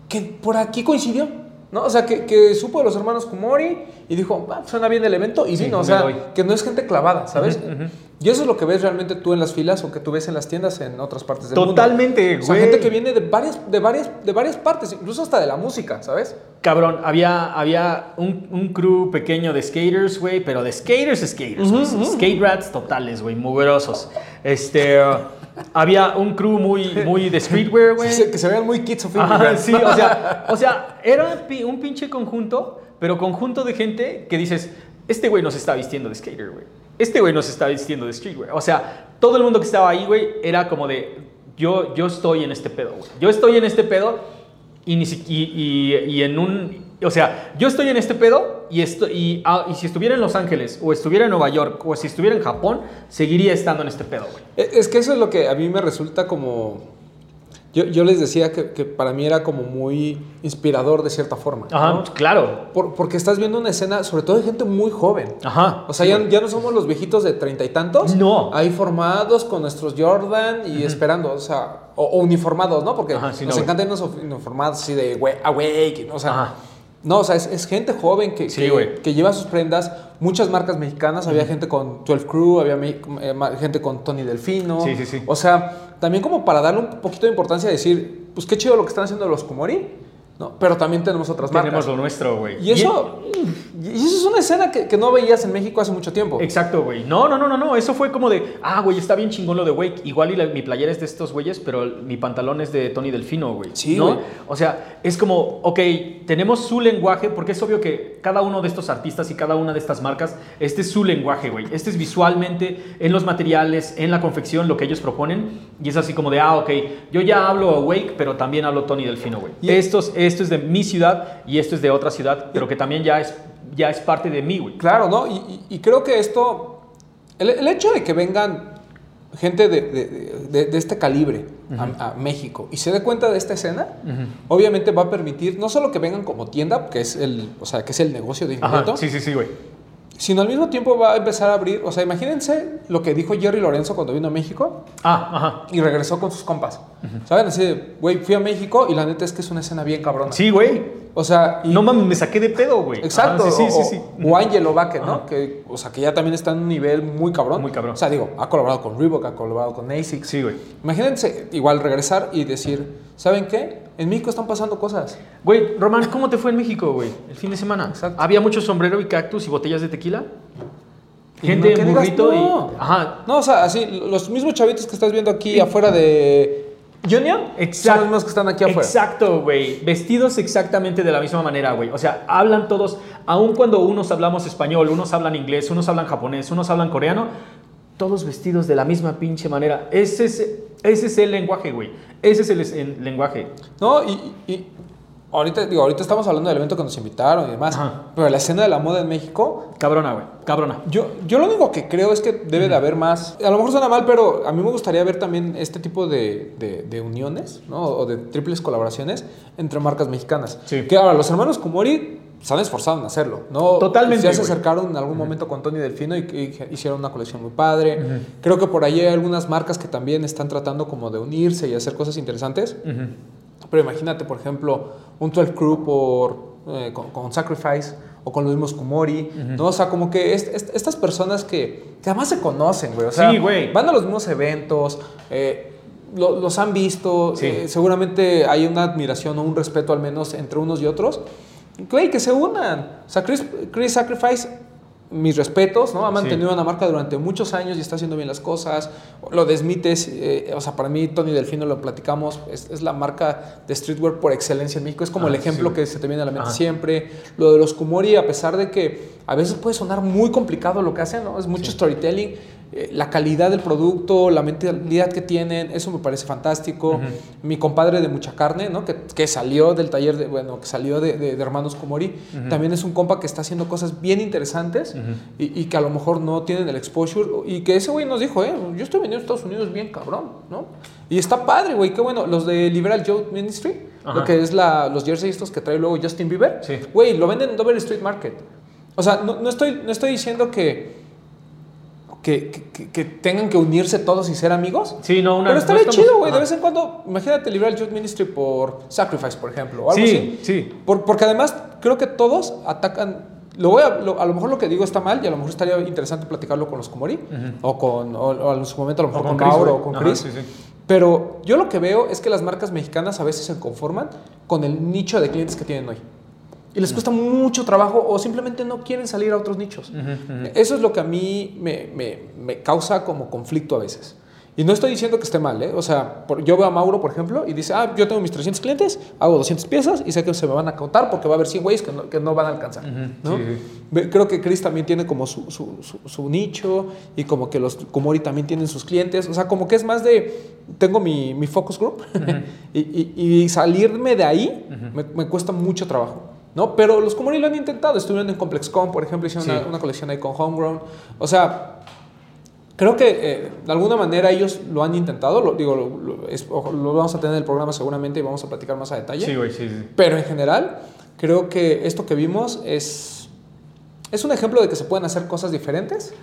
que por aquí coincidió, ¿no? O sea, que, que supo de los hermanos Kumori y dijo, ah, suena bien el evento y sí, vino. O sea, doy. que no es gente clavada, ¿sabes? Uh-huh, uh-huh. Y eso es lo que ves realmente tú en las filas o que tú ves en las tiendas en otras partes del Totalmente, mundo. Totalmente, güey. O sea, gente que viene de varias, de, varias, de varias partes, incluso hasta de la música, ¿sabes? Cabrón, había, había un, un crew pequeño de skaters, güey, pero de skaters, skaters, uh-huh, uh-huh. skate rats totales, güey, mugrosos. Este, uh, había un crew muy, muy de streetwear, güey. Sí, que se vean muy Kids of Immigrants. Sí, o sea, o sea, era un pinche conjunto, pero conjunto de gente que dices, este güey nos está vistiendo de skater, güey. Este güey nos está vistiendo de street, güey. O sea, todo el mundo que estaba ahí, güey, era como de, yo, yo estoy en este pedo, güey. Yo estoy en este pedo y, ni si, y, y, y en un... O sea, yo estoy en este pedo y, esto, y, ah, y si estuviera en Los Ángeles o estuviera en Nueva York o si estuviera en Japón, seguiría estando en este pedo, güey. Es que eso es lo que a mí me resulta como... Yo, yo les decía que, que para mí era como muy inspirador de cierta forma. Ajá, ¿no? claro. Por, porque estás viendo una escena, sobre todo de gente muy joven. Ajá. O sea, sí. ya, ya no somos los viejitos de treinta y tantos. No. Ahí formados con nuestros Jordan y uh-huh. esperando, o sea, o, o uniformados, ¿no? Porque Ajá, sí, nos no, encantan los uniformados así de we, awake, o sea... Ajá. No, o sea, es, es gente joven que, sí, que, que lleva sus prendas. Muchas marcas mexicanas. Uh-huh. Había gente con doce Crew, había me, eh, gente con Tony Delfino. Sí, sí, sí. O sea, también como para darle un poquito de importancia, decir, pues qué chido lo que están haciendo los Kumori, No, pero también tenemos otras tenemos marcas. Tenemos lo nuestro, güey. Y eso, y eso es una escena que, que no veías en México hace mucho tiempo. Exacto, güey. No, no, no, no, no. Eso fue como de, ah, güey, está bien chingón lo de Wake. Igual y la, mi playera es de estos güeyes, pero mi pantalón es de Tony Delfino, güey. Sí, ¿no? Wey. O sea, es como, ok, tenemos su lenguaje, porque es obvio que cada uno de estos artistas y cada una de estas marcas, este es su lenguaje, güey. Este es visualmente, en los materiales, en la confección, lo que ellos proponen. Y es así como de, ah, ok, yo ya hablo Wake, pero también hablo Tony Delfino, güey. Y estos... Esto es de mi ciudad y esto es de otra ciudad, pero que también ya es, ya es parte de mí, güey. Claro, ¿no? Y, y, y creo que esto... El, el hecho de que vengan gente de, de, de, de este calibre uh-huh. a, a México y se dé cuenta de esta escena, uh-huh. obviamente va a permitir no solo que vengan como tienda, que es el, o sea, que es el negocio de inmediato. Ajá, sí, sí, sí, güey. Sino al mismo tiempo va a empezar a abrir... O sea, imagínense lo que dijo Jerry Lorenzo cuando vino a México. Ah, ajá. Y regresó con sus compas. Uh-huh. ¿Saben? Así, güey, fui a México y la neta es que es una escena bien cabrona. Sí, güey. O sea... Y... No mames, me saqué de pedo, güey. Exacto. Ah, sí, sí, sí, sí. O, o Angelo Baque, uh-huh. ¿no? Que, o sea, que ya también está en un nivel muy cabrón. Muy cabrón. O sea, digo, ha colaborado con Reebok, ha colaborado con ASICS. Sí, güey. Imagínense igual regresar y decir... ¿Saben qué? En México están pasando cosas. Güey, Román, ¿cómo te fue en México, güey? El fin de semana. Exacto. Había mucho sombrero y cactus y botellas de tequila. Gente en burrito y... Ajá. No, o sea, así, los mismos chavitos que estás viendo aquí afuera de... Union. Exacto. Son los que están aquí afuera. Exacto, güey. Vestidos exactamente de la misma manera, güey. O sea, hablan todos, aun cuando unos hablamos español, unos hablan inglés, unos hablan japonés, unos hablan coreano... Todos vestidos de la misma pinche manera. Ese es, ese es el lenguaje, güey. Ese es el, el lenguaje. No, y, y ahorita, digo, ahorita estamos hablando del evento que nos invitaron y demás. Ajá. Pero la escena de la moda en México... Cabrona, güey. Cabrona. Yo, yo lo único que creo es que debe de haber más... A lo mejor suena mal, pero a mí me gustaría ver también este tipo de, de, de uniones, ¿no? O de triples colaboraciones entre marcas mexicanas. Sí. Que ahora los hermanos Kumori... Se han esforzado en hacerlo, ¿no? Totalmente. Ya se acercaron en algún uh-huh. momento con Tony Delfino y, y hicieron una colección muy padre. Uh-huh. Creo que por ahí hay algunas marcas que también están tratando como de unirse y hacer cosas interesantes. Uh-huh. Pero imagínate, por ejemplo, un twelve Crew por, eh, con, con Sacrifice o con los mismos Kumori, uh-huh. ¿no? O sea, como que est- est- estas personas que, que además se conocen, güey. O sea, sí, güey. Van a los mismos eventos, eh, lo, los han visto. Sí. Eh, seguramente hay una admiración o un respeto al menos entre unos y otros. Güey, que se unan. O sea, Chris, Chris Sacrifice, mis respetos, ¿no? Ha mantenido sí. una marca durante muchos años y está haciendo bien las cosas. Lo de Smith es, eh, o sea, para mí, Tony Delfino, lo platicamos, es, es la marca de streetwear por excelencia en México. Es como ah, el ejemplo sí. que se te viene a la mente ah. siempre. Lo de los Kumori, a pesar de que a veces puede sonar muy complicado lo que hacen, ¿no? Es mucho sí. storytelling. Eh, la calidad del producto, la mentalidad que tienen, eso me parece fantástico. Uh-huh. Mi compadre de Mucha Carne, ¿no? Que, que salió del taller, de, bueno, que salió de, de, de Hermanos Kumori, uh-huh. también es un compa que está haciendo cosas bien interesantes uh-huh. y, y que a lo mejor no tienen el exposure. Y que ese güey nos dijo, eh, yo estoy venido a Estados Unidos bien cabrón, ¿no? Y está padre, güey, qué bueno. Los de Liberal Youth Ministry, uh-huh. lo que es la, los jerseys estos que trae luego Justin Bieber, sí. güey, lo venden en Dover Street Market. O sea, no, no, estoy, no estoy diciendo que... Que, que, que tengan que unirse todos y ser amigos. Sí, no, una... Pero estaría no estamos... chido, güey. De vez en cuando, imagínate Liberal Youth Ministry por Sacrifice, por ejemplo. O algo sí, así. sí. Por, porque además, creo que todos atacan... Lo voy a, lo, a lo mejor lo que digo está mal y a lo mejor estaría interesante platicarlo con los Kumori. Uh-huh. O con... O, o en su momento a lo mejor o con, con Mauro o con Chris. Ajá, sí, sí. Pero yo lo que veo es que las marcas mexicanas a veces se conforman con el nicho de clientes que tienen hoy. Y les cuesta mucho trabajo o simplemente no quieren salir a otros nichos. Uh-huh, uh-huh. Eso es lo que a mí me, me, me causa como conflicto a veces. Y no estoy diciendo que esté mal, ¿eh? O sea, por, yo veo a Mauro, por ejemplo, y dice, ah, yo tengo mis trescientos clientes, hago doscientas piezas y sé que se me van a contar porque va a haber cien güeyes que no, que no van a alcanzar, uh-huh, ¿no? Sí. Creo que Chris también tiene como su, su, su, su nicho y como que los Kumori también tienen sus clientes. O sea, como que es más de, tengo mi, mi focus group uh-huh. y, y, y salirme de ahí uh-huh. me, me cuesta mucho trabajo. No, pero los Kumori lo han intentado. Estuvieron en ComplexCon, por ejemplo, hicieron sí. una, una colección ahí con Homegrown. O sea, creo que eh, de alguna manera ellos lo han intentado. Lo, digo, lo, lo, es, lo vamos a tener en el programa seguramente y vamos a platicar más a detalle. Sí, güey, sí, sí. Pero en general, creo que esto que vimos es, es un ejemplo de que se pueden hacer cosas diferentes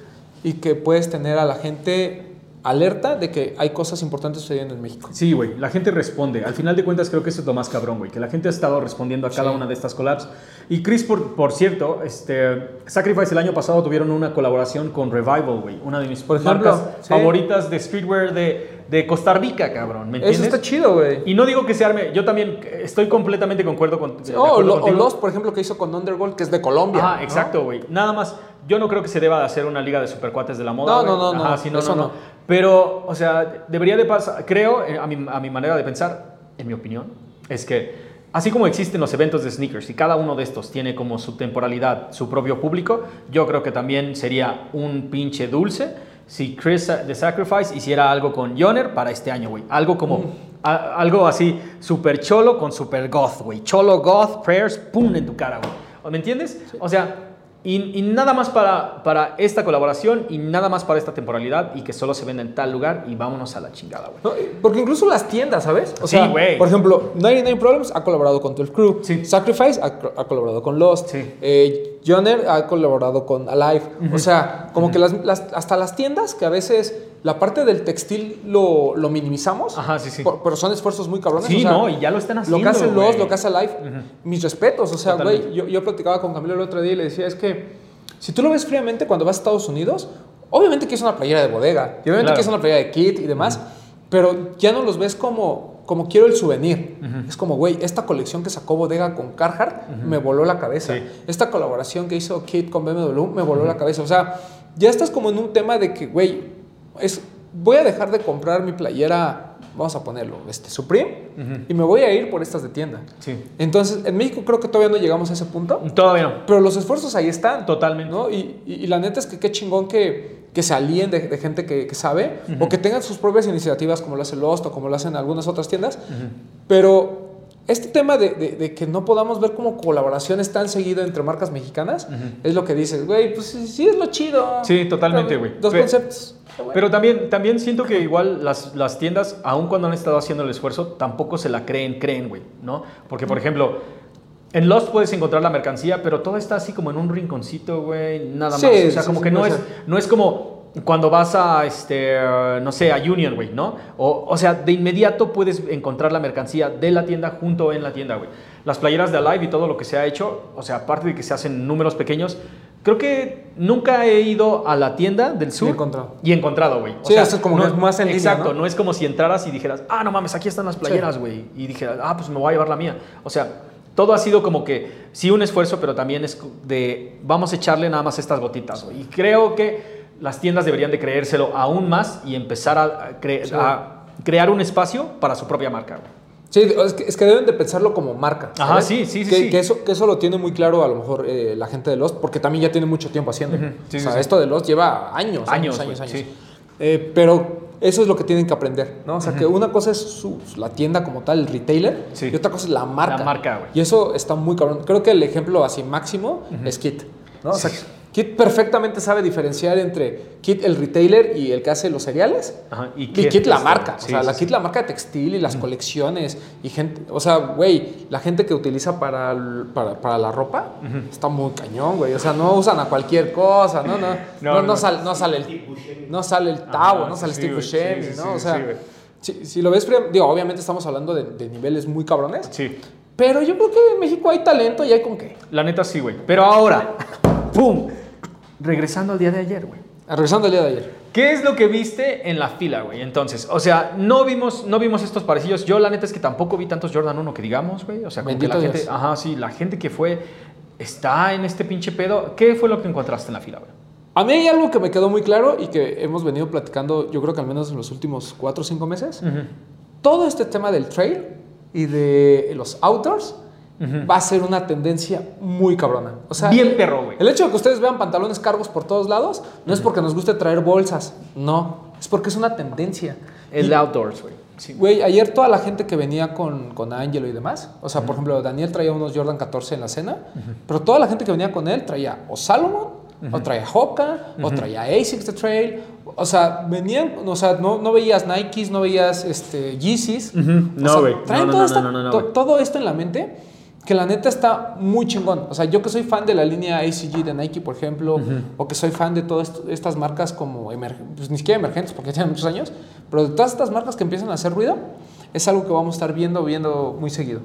y que puedes tener a la gente... alerta de que hay cosas importantes sucediendo en México. Sí, güey, la gente responde. Al final de cuentas creo que eso es lo más cabrón, güey, que la gente ha estado respondiendo a cada sí. una de estas collabs. Y Chris, por, por cierto, este, Sacrifice el año pasado tuvieron una colaboración con Revival, güey. Una de mis por marcas ejemplo, sí. favoritas de streetwear de, de Costa Rica, cabrón. ¿Me entiendes? Eso está chido, güey. Y no digo que se arme. Yo también estoy completamente concuerdo con. De, oh, de acuerdo o Lost, por ejemplo, que hizo con Underworld, que es de Colombia. Ah, ¿no? Exacto, güey. Nada más. Yo no creo que se deba de hacer una liga de supercuates de la moda. No, no, no, Ajá, no, sí, no, eso no, no. no. Pero, o sea, debería de pasar. Creo, a mi, a mi manera de pensar, en mi opinión, es que. Así como existen los eventos de sneakers y cada uno de estos tiene como su temporalidad, su propio público, yo creo que también sería un pinche dulce si Chris de Sacrifice hiciera algo con Joner para este año, güey. Algo como, mm. a, algo así, super cholo con super goth, güey. Cholo, goth, prayers, pum, en tu cara, güey. ¿Me entiendes? Sí. O sea... Y, y nada más para, para esta colaboración y nada más para esta temporalidad y que solo se venda en tal lugar y vámonos a la chingada, güey. No, porque incluso las tiendas, ¿sabes? O sí, güey. Por ejemplo, noventa y nueve Problems ha colaborado con twelve Crew. Sí. Sacrifice ha, ha colaborado con Lost. Sí. Eh, Joner ha colaborado con Alive. Uh-huh. O sea, como uh-huh. que las, las, hasta las tiendas que a veces... La parte del textil lo, lo minimizamos. Ajá, sí, sí. Por, pero son esfuerzos muy cabrones. Sí, o sea, no, y ya lo están haciendo. Lo que hace Lost, lo que hace Life, uh-huh. mis respetos. O sea, güey, yo, yo platicaba con Camilo el otro día y le decía, es que si tú lo ves fríamente cuando vas a Estados Unidos, obviamente que es una playera de Bodega, y obviamente claro. que es una playera de Kit y demás, uh-huh. pero ya no los ves como... Como quiero el souvenir. Uh-huh. Es como, güey, esta colección que sacó Bodega con Carhartt uh-huh. me voló la cabeza. Sí. Esta colaboración que hizo Kit con B M W me voló uh-huh. la cabeza. O sea, ya estás como en un tema de que, güey, es, voy a dejar de comprar mi playera, vamos a ponerlo, este, Supreme, uh-huh. y me voy a ir por estas de tienda. Sí. Entonces, en México creo que todavía no llegamos a ese punto. Todavía no. Pero los esfuerzos ahí están. Totalmente. ¿No? Y, y, y la neta es que qué chingón que... que se alíen de, de gente que, que sabe uh-huh. o que tengan sus propias iniciativas como lo hace Lost o como lo hacen algunas otras tiendas. Uh-huh. Pero este tema de, de, de que no podamos ver como colaboraciones tan seguido entre marcas mexicanas uh-huh. es lo que dices, güey, pues sí es lo chido. Sí, totalmente, güey. Dos pero, conceptos. Pero, bueno. pero también, también siento que igual las, las tiendas, aun cuando han estado haciendo el esfuerzo, tampoco se la creen, creen, güey, ¿no? Porque, por ejemplo... En Lost puedes encontrar la mercancía, pero todo está así como en un rinconcito, güey, nada sí, más. O sea, sí, como sí, que no es, no es como cuando vas a, este, uh, no sé, a Union, güey, ¿no? O, o sea, de inmediato puedes encontrar la mercancía de la tienda junto en la tienda, güey. Las playeras de Alive y todo lo que se ha hecho, o sea, aparte de que se hacen números pequeños, creo que nunca he ido a la tienda del sur y encontrado, y encontrado güey. O sí, sea, eso es como no, más en Exacto, línea, ¿no? No es como si entraras y dijeras, ah, no mames, aquí están las playeras, güey. Sí. Y dijeras, ah, pues me voy a llevar la mía. O sea... Todo ha sido como que, sí, un esfuerzo, pero también es de, vamos a echarle nada más estas gotitas. Wey. Y creo que las tiendas deberían de creérselo aún más y empezar a, cre- sí. a crear un espacio para su propia marca. Wey. Sí, es que, es que deben de pensarlo como marca. Ajá, ¿sabes? sí, sí, sí. Que, sí. Que, eso, que eso lo tiene muy claro a lo mejor eh, la gente de Lost, porque también ya tiene mucho tiempo haciendo. Uh-huh. Sí, o sea, sí, esto sí. de Lost lleva años, años, años, wey, años. Sí. Eh, pero... Eso es lo que tienen que aprender, ¿no? O sea, uh-huh. que una cosa es su, la tienda como tal, el retailer, sí. y otra cosa es la marca. La marca, güey. Y eso está muy cabrón. Creo que el ejemplo así máximo uh-huh. es Kit, ¿no? Sí. O sea, Kit perfectamente sabe diferenciar entre Kit, el retailer, y el que hace los cereales. Ajá. Y Kit, y Kit la marca. Sí, o sea, sí, la sí. Kit, la marca de textil y las uh-huh. colecciones. Y gente, o sea, güey, la gente que utiliza para, para, para la ropa uh-huh. está muy cañón, güey. O sea, no usan a cualquier cosa, ¿no? No, no, no, no, no, sal, no sale el no sale el Tao, ah, no sale sí, Steve Buscemi, sí, ¿no? O sea, sí, si, si lo ves, digo, obviamente estamos hablando de, de niveles muy cabrones. Sí. Pero yo creo que en México hay talento y hay con qué. La neta sí, güey. Pero ahora, ¡pum! Regresando al día de ayer, güey. Regresando al día de ayer. ¿Qué es lo que viste en la fila, güey? Entonces, o sea, no vimos, no vimos estos parecidos. Yo, la neta, es que tampoco vi tantos Jordan uno que digamos, güey. O sea, como que la gente... Ajá, sí, la gente que fue... Está en este pinche pedo. ¿Qué fue lo que encontraste en la fila, güey? A mí hay algo que me quedó muy claro y que hemos venido platicando, yo creo que al menos en los últimos cuatro o cinco meses. Uh-huh. Todo este tema del trail y de los outdoors... Uh-huh. va a ser una tendencia muy cabrona. O sea, bien perro, güey. El hecho de que ustedes vean pantalones cargos por todos lados no uh-huh. es porque nos guste traer bolsas. No, es porque es una tendencia. El y, outdoors, güey. Sí. Güey, ayer toda la gente que venía con, con Angelo y demás, o sea, uh-huh. por ejemplo, Daniel traía unos Jordan catorce en la cena, uh-huh. pero toda la gente que venía con él traía o Salomon, uh-huh. o traía Hoka, uh-huh. o traía ASICS de Trail. O sea, venían, o sea, no, no veías Nikes, no veías este, Yeezys. Uh-huh. No, güey. O sea, traen no, no, no, no, no, no, to- todo esto en la mente. Que la neta está muy chingón. O sea, yo que soy fan de la línea A C G de Nike, por ejemplo, uh-huh. o que soy fan de todas estas marcas como emerg- pues ni siquiera emergentes porque tienen muchos años, pero de todas estas marcas que empiezan a hacer ruido, es algo que vamos a estar viendo, viendo muy seguido.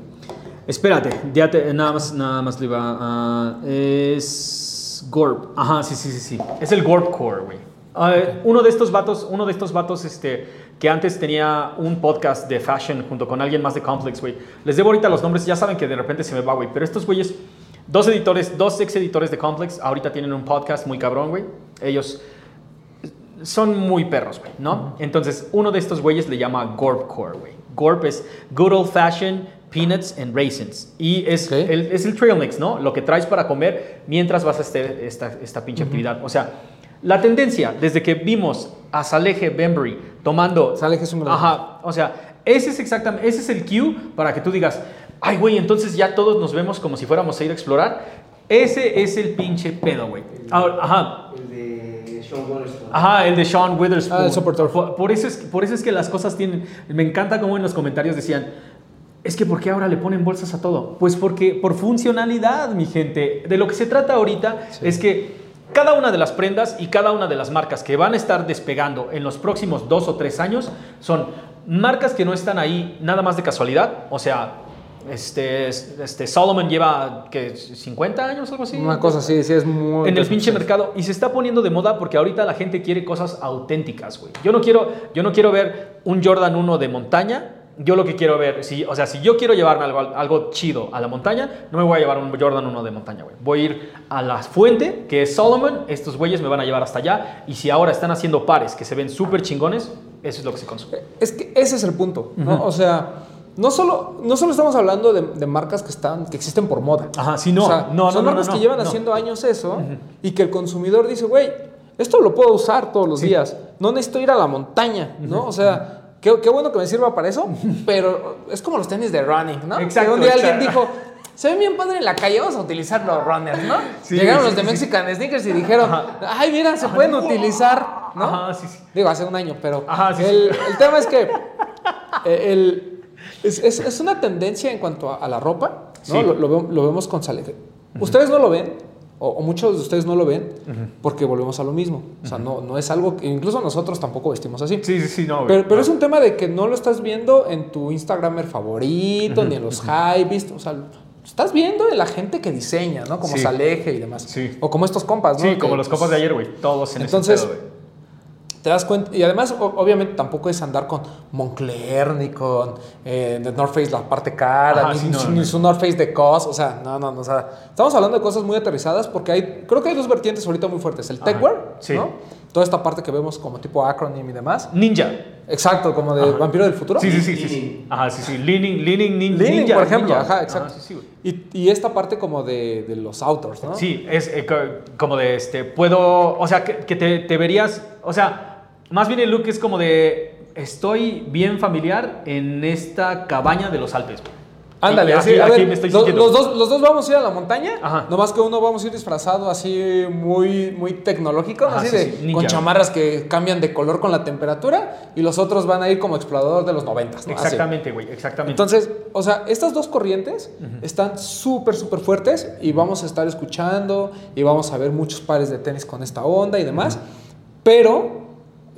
Espérate, ya te, nada más, nada más le iba a... Es... Gorb. Ajá, sí, sí, sí, sí. Es el Gorb Core, güey. Uh, uno de estos vatos, uno de estos vatos este, que antes tenía un podcast de fashion junto con alguien más de Complex, güey. Les debo ahorita los nombres, ya saben que de repente se me va, güey. Pero estos güeyes, dos editores, dos ex editores de Complex, ahorita tienen un podcast muy cabrón, güey. Ellos son muy perros, güey, ¿no? Entonces, uno de estos güeyes le llama Gorb Core, güey. Gorb es Good Old Fashioned Peanuts and Raisins. Y es, okay. el, es el trail mix, ¿no? Lo que traes para comer mientras vas a este, esta, esta pinche uh-huh. actividad. O sea, la tendencia, desde que vimos a Salehe Bembury tomando... Salehe es un gran... Ajá, o sea, ese es exactamente... Ese es el cue para que tú digas, ay, güey, entonces ya todos nos vemos como si fuéramos a ir a explorar. Ese es el pinche pedo, güey. Ajá. El de Sean Witherspoon. Ajá, el de Sean Witherspoon. Ah, el soportor. Por, por, eso es, por eso es que las cosas tienen... Me encanta cómo en los comentarios decían... Es que ¿por qué ahora le ponen bolsas a todo? Pues porque por funcionalidad, mi gente. De lo que se trata ahorita sí. es que cada una de las prendas y cada una de las marcas que van a estar despegando en los próximos dos o tres años son marcas que no están ahí nada más de casualidad. O sea, este, este Salomon lleva ¿qué, cincuenta años, algo así. Una cosa así, sí, es muy... En el pinche mercado. Y se está poniendo de moda porque ahorita la gente quiere cosas auténticas, güey. Yo no quiero, yo no quiero ver un Jordan uno de montaña. Yo lo que quiero ver, si, o sea, si yo quiero llevarme algo, algo chido a la montaña, no me voy a llevar un Jordan uno de montaña, güey. Voy a ir a la fuente, que es Salomon. Estos güeyes me van a llevar hasta allá. Y si ahora están haciendo pares que se ven súper chingones, eso es lo que se consume. Es que ese es el punto, ¿no? Uh-huh. O sea, no solo, no solo estamos hablando de, de marcas que, están, que existen por moda. Ajá, sí, no. O sea, no, son no, marcas no, no, que llevan no. haciendo años eso uh-huh. y que el consumidor dice, güey, esto lo puedo usar todos los sí. días. No necesito ir a la montaña, ¿no? Uh-huh. O sea... Uh-huh. Qué, qué bueno que me sirva para eso, pero es como los tenis de running, ¿no? Exacto. Que un día exacto. alguien dijo, se ven bien padre en la calle, vamos a utilizar los runners, ¿no? Sí, Llegaron sí, los de sí, Mexican sí. Sneakers y dijeron, ajá. ay, mira, se pueden ajá. utilizar, ¿no? Ajá, sí, sí. Digo, hace un año, pero ajá, sí, el, sí. el tema es que el, es, es, es una tendencia en cuanto a, a la ropa, ¿no? Sí. Lo, lo, lo vemos con Salehe. Uh-huh. Ustedes no lo ven. O, o muchos de ustedes no lo ven uh-huh. porque volvemos a lo mismo. Uh-huh. O sea, no, no es algo que incluso nosotros tampoco vestimos así. Sí, sí, sí, no. Güey, pero, pero no. es un tema de que no lo estás viendo en tu Instagramer favorito, uh-huh. ni en los uh-huh. hypebeast. O sea, estás viendo en la gente que diseña, ¿no? Como sí. Salehe y demás. Sí. O como estos compas, ¿no? Sí, que, como los pues, compas de ayer, güey. Todos en entonces, ese pedo, güey. Te das cuenta, y además, o, obviamente, tampoco es andar con Moncler ni con eh, The North Face, la parte cara, ajá, ni, sí, no, ni, no, ni no. su North Face de cos. O sea, no, no, no. O sea, estamos hablando de cosas muy aterrizadas porque hay, creo que hay dos vertientes ahorita muy fuertes: el techwear, sí. ¿no? Toda esta parte que vemos como tipo Acronym y demás. Ninja. Exacto, como de ajá. Vampiro del Futuro. Sí, sí, sí. sí, sí. Ajá, sí, sí. Leaning, leaning, nin, leaning ninja. Por ejemplo, ninja. Ajá, exacto. Ajá, sí, sí, y, y esta parte como de, de los outdoors, ¿no? Sí, es eh, como de este, puedo, o sea, que, que te, te verías, o sea, más bien el look es como de, estoy bien familiar en esta cabaña de los Alpes. Ándale, así, aquí, a ver, aquí me estoy los, los, dos, los dos vamos a ir a la montaña, ajá. nomás que uno vamos a ir disfrazado así muy, muy tecnológico, ajá, así sí, de, sí, con chamarras que cambian de color con la temperatura, y los otros van a ir como explorador de los noventas. ¿No? Exactamente, güey, exactamente. Entonces, o sea, estas dos corrientes uh-huh. están súper, súper fuertes, y vamos a estar escuchando, y vamos a ver muchos pares de tenis con esta onda y demás, uh-huh. pero...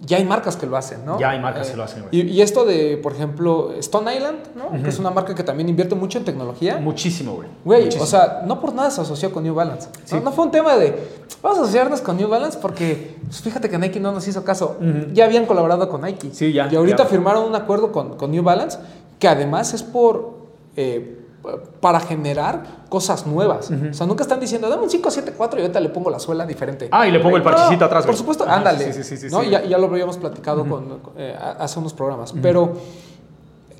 Ya hay marcas que lo hacen, ¿no? Ya hay marcas eh, que lo hacen, güey. Y, y esto de, por ejemplo, Stone Island, ¿no? Uh-huh. Que es una marca que también invierte mucho en tecnología. Muchísimo, güey. Güey, o sea, no por nada se asoció con New Balance. Sí. No, no fue un tema de, vamos a asociarnos con New Balance porque, pues, fíjate que Nike no nos hizo caso. Uh-huh. Ya habían colaborado con Nike. Sí, ya. Y ahorita ya. firmaron un acuerdo con, con New Balance que además es por... Eh, para generar cosas nuevas. Uh-huh. O sea, nunca están diciendo, dame un cinco siete cuatro y ahorita le pongo la suela diferente. Ah, y le pongo el parchecito no, atrás. Por supuesto, ah, ándale. Sí, sí, sí, ¿no? sí. Ya, ya lo habíamos platicado uh-huh. con, eh, hace unos programas. Uh-huh. Pero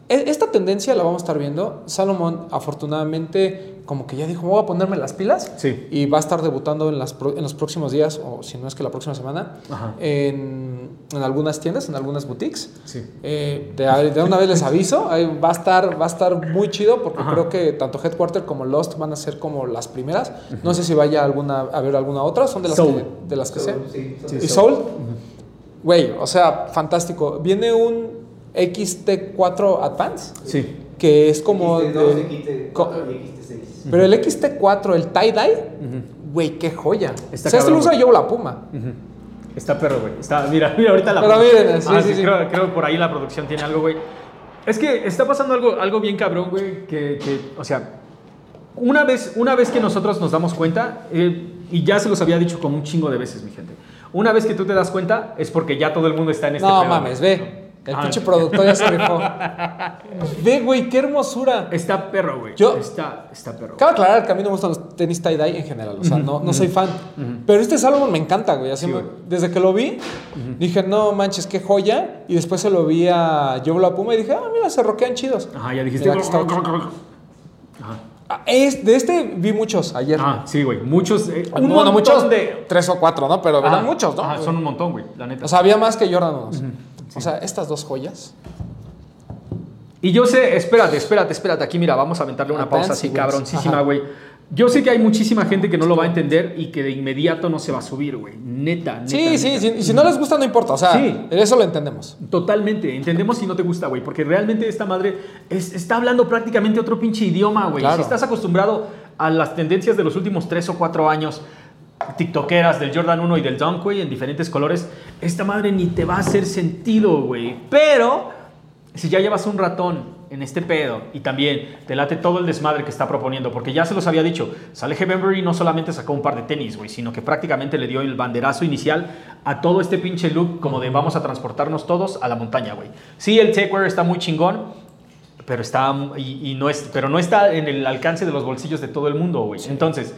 esta tendencia la vamos a estar viendo. Salomon, afortunadamente, como que ya dijo, voy a ponerme las pilas. Sí. Y va a estar debutando en, las pro- en los próximos días, o si no es que la próxima semana, en, en algunas tiendas, en algunas boutiques. Sí. Eh, de, de una vez les aviso, ahí va, a estar, va a estar muy chido, porque ajá. creo que tanto Headquarter como Lost van a ser como las primeras. Ajá. No sé si vaya alguna, a ver alguna otra, son de las Soul. que, de las que Soul, sé. Sí, sí, y Soul, güey, o sea, fantástico. Viene un... X T cuatro Advance, sí. que es como X T dos, de, X T cuatro co- X T seis. Pero el X T cuatro, el tie-dye, güey, uh-huh. qué joya. Está o sea, esto lo usa yo la Puma. Uh-huh. Está perro, güey. Está, mira, mira, ahorita la. Pero miren, sí, ah, sí, sí, sí. Creo, creo que por ahí la producción tiene algo, güey. Es que está pasando algo, algo bien cabrón, güey, que, que, o sea, una vez, una vez que nosotros nos damos cuenta, eh, y ya se los había dicho como un chingo de veces, mi gente, una vez que tú te das cuenta es porque ya todo el mundo está en este pedo. No mames, ve. El pinche productor ya se rifó. Ve, güey, qué hermosura. Está perro, güey. Yo, está, está perro. Cabe aclarar que a mí no me gustan los tenis tie-dye en general. O sea, uh-huh, no, no uh-huh. soy fan. Uh-huh. Pero este Salomon me encanta, güey. Así sí, me, desde que lo vi, uh-huh. dije, no manches, qué joya. Y después se lo vi a Yo la Puma y dije, ah, mira, se roquean chidos. Ajá, ya dijiste. Está... Ajá. Ah, es, de este vi muchos ayer. Ah, sí, güey. Muchos. Eh, un bueno, muchos de... Tres o cuatro, ¿no? Pero eran muchos, ¿no? Ah, son un montón, güey, la neta. O sea, había más que Jordan uno. Uh-huh. Sí. O sea, estas dos joyas. Y yo sé, espérate, espérate, espérate. Aquí, mira, vamos a aventarle una pausa así cabroncísima, güey. Yo sé que hay muchísima gente que no lo va a entender y que de inmediato no se va a subir, güey. Neta, neta. Sí, neta. sí, sí. Y si no les gusta, no importa. O sea, sí. eso lo entendemos. Totalmente. Entendemos si no te gusta, güey. Porque realmente esta madre es, está hablando prácticamente otro pinche idioma, güey. Claro. Si estás acostumbrado a las tendencias de los últimos tres o cuatro años... tiktokeras del Jordan uno y del Dunk, güey, en diferentes colores, esta madre ni te va a hacer sentido, güey. Pero si ya llevas un ratón en este pedo y también te late todo el desmadre que está proponiendo, porque ya se los había dicho, Saleh Benbury no solamente sacó un par de tenis, güey, sino que prácticamente le dio el banderazo inicial a todo este pinche look como de vamos a transportarnos todos a la montaña, güey. Sí, el techwear está muy chingón, pero está y, y no es, pero no está en el alcance de los bolsillos de todo el mundo, güey. Sí. Entonces,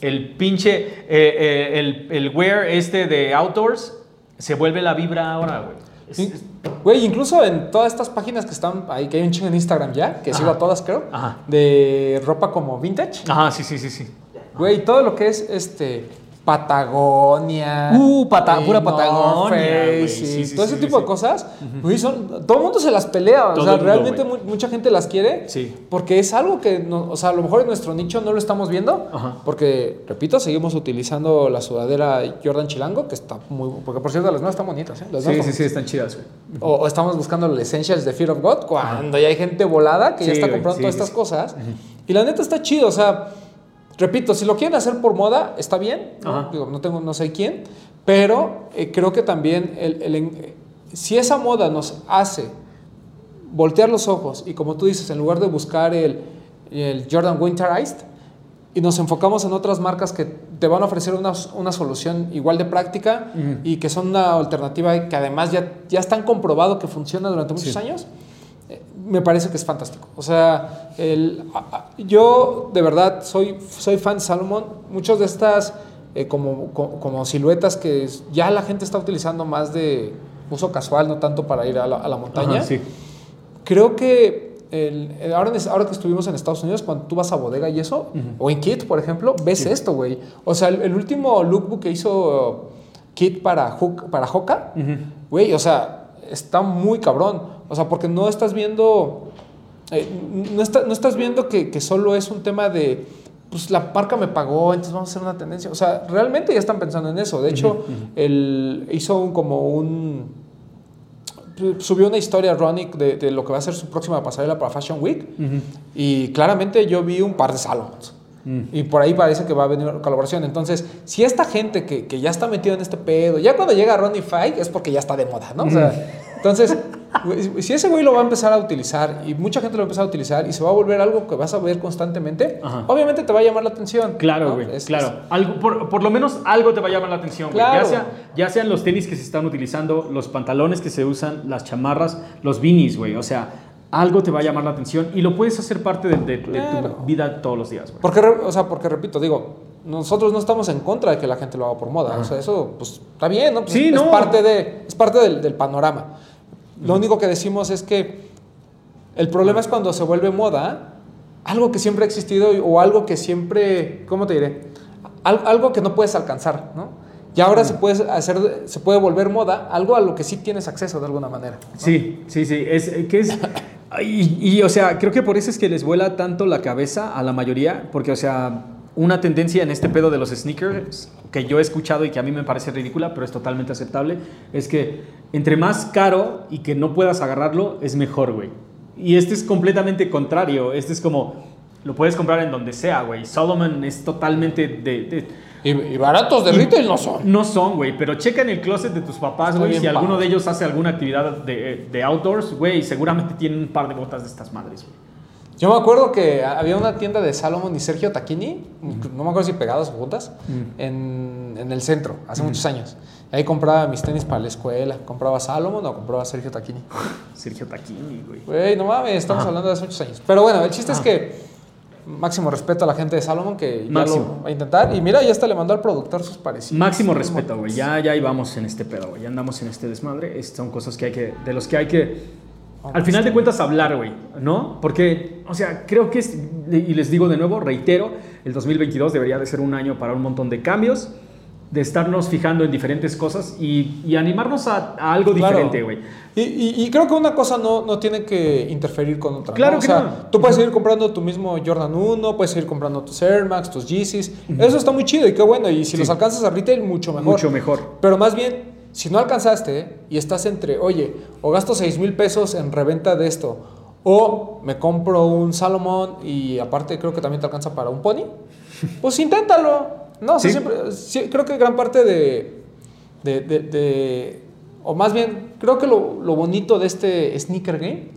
el pinche, eh, eh, el, el wear este de outdoors se vuelve la vibra ahora, güey. Güey, incluso en todas estas páginas que están ahí, que hay un chingo en Instagram ya, que Ajá. sigo a todas, creo, Ajá. de ropa como vintage. Ajá, sí, sí, sí, sí. Güey, todo lo que es este Patagonia. Uh, pata- pura Patagonia. Face, sí, sí, sí, todo sí, ese sí, tipo sí. de cosas. Uh-huh. Güey, son, todo el mundo se las pelea. Todo o sea, mundo, realmente güey. mucha gente las quiere. Sí. Porque es algo que, no, o sea, a lo mejor en nuestro nicho no lo estamos viendo. Ajá. Porque, repito, seguimos utilizando la sudadera Jordan Chilango, que está muy. Porque, por cierto, las nuevas están bonitas, ¿eh? Las sí, sí, sí, sí, están chidas, güey. O, o estamos buscando los Essentials de Fear of God cuando Ajá. ya hay gente volada que sí, ya está comprando sí, todas sí, estas sí. cosas. Ajá. Y la neta está chido, o sea. Repito, si lo quieren hacer por moda, está bien. ¿no? Digo, no tengo, no sé quién. Pero eh, creo que también el, el, eh, si esa moda nos hace voltear los ojos y como tú dices, en lugar de buscar el, el Jordan Winterized y nos enfocamos en otras marcas que te van a ofrecer una, una solución igual de práctica uh-huh. y que son una alternativa que además ya, ya están comprobado que funciona durante muchos sí. años, me parece que es fantástico. O sea, el, yo de verdad soy, soy fan de Salomon. Muchas de estas eh, como, como, como siluetas que ya la gente está utilizando más de uso casual, no tanto para ir a la, a la montaña. Ajá, sí. Creo que el, el, ahora, ahora que estuvimos en Estados Unidos, cuando tú vas a Bodega y eso, uh-huh. o en Kit, por ejemplo, ves sí. esto, güey. O sea, el, el último lookbook que hizo Kit para, para Hoka, güey, uh-huh. o sea, está muy cabrón. O sea, porque no estás viendo, eh, no, está, no estás viendo que, que solo es un tema de, pues la marca me pagó, entonces vamos a hacer una tendencia. O sea, realmente ya están pensando en eso. De hecho, uh-huh, uh-huh. él hizo un, como un, subió una historia Ronick de, de lo que va a ser su próxima pasarela para Fashion Week. Uh-huh. Y claramente yo vi un par de Salomons. Mm. Y por ahí parece que va a venir una colaboración. Entonces, si esta gente que, que ya está metida en este pedo, ya cuando llega Ronnie Fike es porque ya está de moda, ¿no? O sea, mm. entonces, si ese güey lo va a empezar a utilizar y mucha gente lo va a empezar a utilizar y se va a volver algo que vas a ver constantemente, Ajá. obviamente te va a llamar la atención. Claro, güey, ¿no? claro. Es... Algo, por, por lo menos algo te va a llamar la atención. Claro. Ya, sea, ya sean los tenis que se están utilizando, los pantalones que se usan, las chamarras, los beanies, güey, o sea... Algo te va a llamar la atención y lo puedes hacer parte de, de, claro. de tu vida todos los días. Güey. Porque, o sea, porque, repito, digo, nosotros no estamos en contra de que la gente lo haga por moda. Ajá. O sea, eso pues, está bien, ¿no? Pues sí, es, no. Es parte, de, es parte del, del panorama. Lo uh-huh. único que decimos es que el problema es cuando se vuelve moda algo que siempre ha existido o algo que siempre, ¿cómo te diré? Al, algo que no puedes alcanzar, ¿no? Y ahora se puede, hacer, se puede volver moda algo a lo que sí tienes acceso de alguna manera, ¿no? Sí, sí, sí. Es, que es, y, y, o sea, creo que por eso es que les vuela tanto la cabeza a la mayoría. Porque, o sea, una tendencia en este pedo de los sneakers que yo he escuchado y que a mí me parece ridícula, pero es totalmente aceptable, es que entre más caro y que no puedas agarrarlo, es mejor, güey. Y este es completamente contrario. Este es como, lo puedes comprar en donde sea, güey. Salomon es totalmente de... de Y, y baratos de retail y no son. No son, güey, pero checa en el closet de tus papás, güey. Si alguno de ellos hace alguna actividad de, de outdoors, güey, seguramente tienen un par de botas de estas madres, güey. Yo me acuerdo que había una tienda de Salomon y Sergio Tacchini, mm. no me acuerdo si pegadas o juntas, mm. en, en el centro, hace mm. muchos años. Ahí compraba mis tenis para la escuela. ¿Compraba Salomon o compraba Sergio Tacchini? Sergio Tacchini, güey. Güey, no mames, estamos Ajá. hablando de hace muchos años. Pero bueno, el chiste Ajá. es que máximo respeto a la gente de Salomon, que ya máximo. Lo va a intentar. Y mira, ya hasta le mandó al productor sus parecidos. Máximo respeto, güey. Ya, ya íbamos en este pedo, güey. Ya andamos en este desmadre. Estas son cosas que hay que, de los que hay que... Al final de cuentas hablar, güey, ¿no? Porque, o sea, creo que es, y les digo de nuevo, reitero, el dos mil veintidós debería de ser un año para un montón de cambios, de estarnos fijando en diferentes cosas y, y animarnos a, a algo claro. diferente, güey. Y, y, y creo que una cosa no, no tiene que interferir con otra. Claro, ¿no? O que sea, no. Tú puedes seguir comprando tu mismo Jordan uno, puedes seguir comprando tus Air Max, tus Yeezys. Uh-huh. Eso está muy chido y qué bueno. Y si sí. los alcanzas a retail, mucho mejor. Mucho mejor. Pero más bien... Si no alcanzaste y estás entre, oye, o gasto seis mil pesos en reventa de esto, o me compro un Salomon y aparte creo que también te alcanza para un Pony, pues inténtalo. No, ¿Sí? o sea, siempre, sí, creo que gran parte de, de, de, de o más bien, creo que lo, lo bonito de este sneaker game,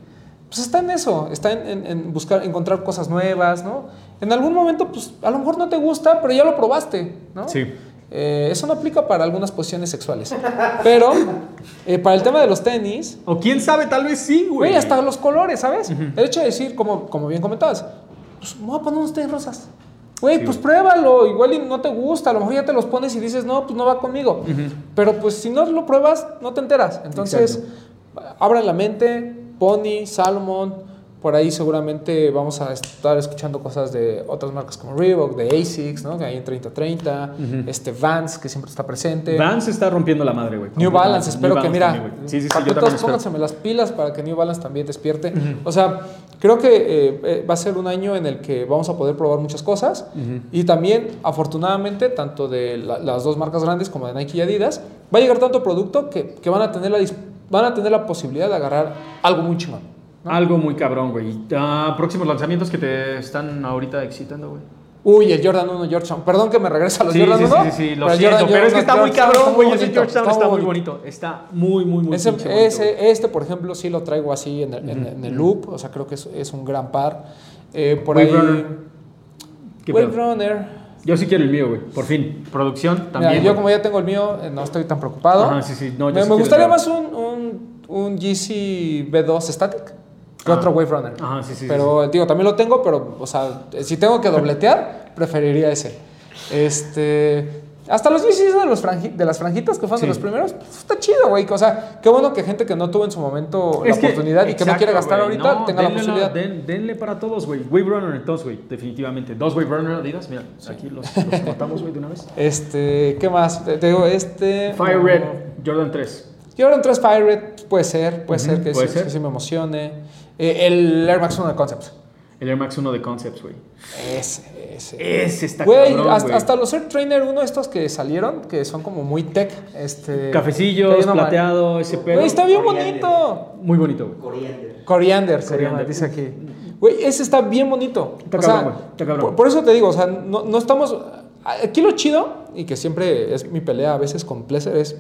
pues está en eso, está en, en, en buscar, encontrar cosas nuevas, ¿no? En algún momento, pues a lo mejor no te gusta, pero ya lo probaste, ¿no? Sí. Eh, eso no aplica para algunas posiciones sexuales. Pero eh, para el tema de los tenis. O quién sabe, tal vez sí, güey. Hasta los colores, ¿sabes? Uh-huh. El hecho de decir, como, como bien comentabas, pues me voy a poner unos tenis rosas. Güey, sí, pues güey. Pruébalo. Igual no te gusta. A lo mejor ya te los pones y dices, no, pues no va conmigo. Uh-huh. Pero pues si no lo pruebas, no te enteras. Entonces, Exacto. abran la mente. Pony, Salomon. Por ahí seguramente vamos a estar escuchando cosas de otras marcas como Reebok, de ASICS, ¿no? Que hay en treinta treinta, uh-huh. este Vans, que siempre está presente. Vans está rompiendo la madre, güey. New Balance, espero New que, Balance mira, también, sí, sí, sí, yo todos pónganseme las pilas para que New Balance también despierte. Uh-huh. O sea, creo que eh, eh, va a ser un año en el que vamos a poder probar muchas cosas. Uh-huh. Y también, afortunadamente, tanto de la, las dos marcas grandes como de Nike y Adidas, va a llegar tanto producto que, que van, a tener la, van a tener la posibilidad de agarrar algo muy chingón. ¿No? Algo muy cabrón, güey. Uh, próximos lanzamientos que te están ahorita excitando, güey. Uy, el Jordan uno Georgetown. Perdón que me regresa a los sí, Jordan uno. Sí, sí, sí, lo pero siento, pero es que está muy cabrón, güey. Ese Georgetown está muy bonito. Está muy, muy, muy ese, pinche bonito. Ese, este, por ejemplo, sí lo traigo así en el, uh-huh. en, en el loop. O sea, creo que es, es un gran par. Eh, por Wave ahí... Runner. Wave plan? Runner. Yo sí quiero el mío, güey. Por fin. Producción también. Mira, yo como ya tengo el mío, no estoy tan preocupado. Ajá, sí, sí. No, yo me, sí me gustaría más un, un, un Yeezy B dos Static. Que ah, otro Wave Runner. Ajá, sí, sí. Pero, sí. digo, también lo tengo, pero, o sea, si tengo que dobletear, preferiría ese. Este. Hasta los Yeezys de, los franji, de las franjitas que fueron sí. de los primeros, pues, está chido, güey. O sea, qué bueno que gente que no tuvo en su momento es la que, oportunidad exacto, y que no quiere gastar güey. ahorita no, tenga denle la posibilidad. La, den, denle para todos, güey. Wave Runner, dos, güey, definitivamente. Dos Wave Runner Adidas, mira, sí. aquí los matamos, güey, de una vez. Este, ¿qué más? Te digo, este. Fire oh, Red, Jordan tres. Jordan tres Fire Red puede ser, puede uh-huh, ser, que, puede sí, ser. que sí me emocione. Eh, el Air Max uno de Concepts. El Air Max uno de Concepts, güey. Ese, ese. Ese está güey, cabrón, hasta, güey. Hasta los Air Trainer uno estos que salieron, que son como muy tech. Este, Cafecillos, plateado, ese pelo. Güey, está bien Coriander. bonito. Muy bonito, güey. Coriander. Coriander se llama, dice aquí. Güey, ese está bien bonito. Está o cabrón, sea, güey. Está cabrón. Por, por eso te digo, o sea, no, no estamos... Aquí lo chido, y que siempre es mi pelea a veces con Pleasure, es...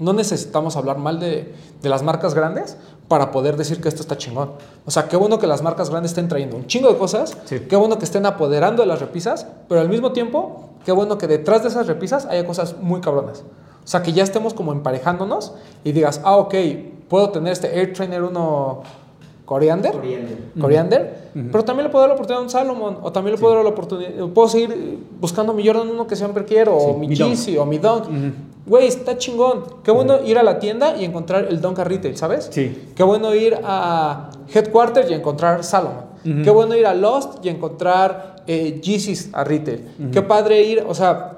No necesitamos hablar mal de, de las marcas grandes para poder decir que esto está chingón. O sea, qué bueno que las marcas grandes estén trayendo un chingo de cosas. Sí. Qué bueno que estén apoderando de las repisas. Pero al mismo tiempo, qué bueno que detrás de esas repisas haya cosas muy cabronas. O sea, que ya estemos como emparejándonos y digas, ah, ok, puedo tener este Air Trainer uno Coriander. Coriander. Coriander uh-huh. Pero también le puedo dar la oportunidad a un Salomon. O también le puedo sí. dar la oportunidad. Puedo seguir buscando mi Jordan uno que siempre quiero. Sí, o mi Yeezy o mi Dunk. Uh-huh. Güey, está chingón. Qué bueno ir a la tienda y encontrar el Donka Retail, ¿sabes? Sí. Qué bueno ir a Headquarters y encontrar Salomon. Uh-huh. Qué bueno ir a Lost y encontrar eh, Yeezys a Retail. Uh-huh. Qué padre ir, o sea...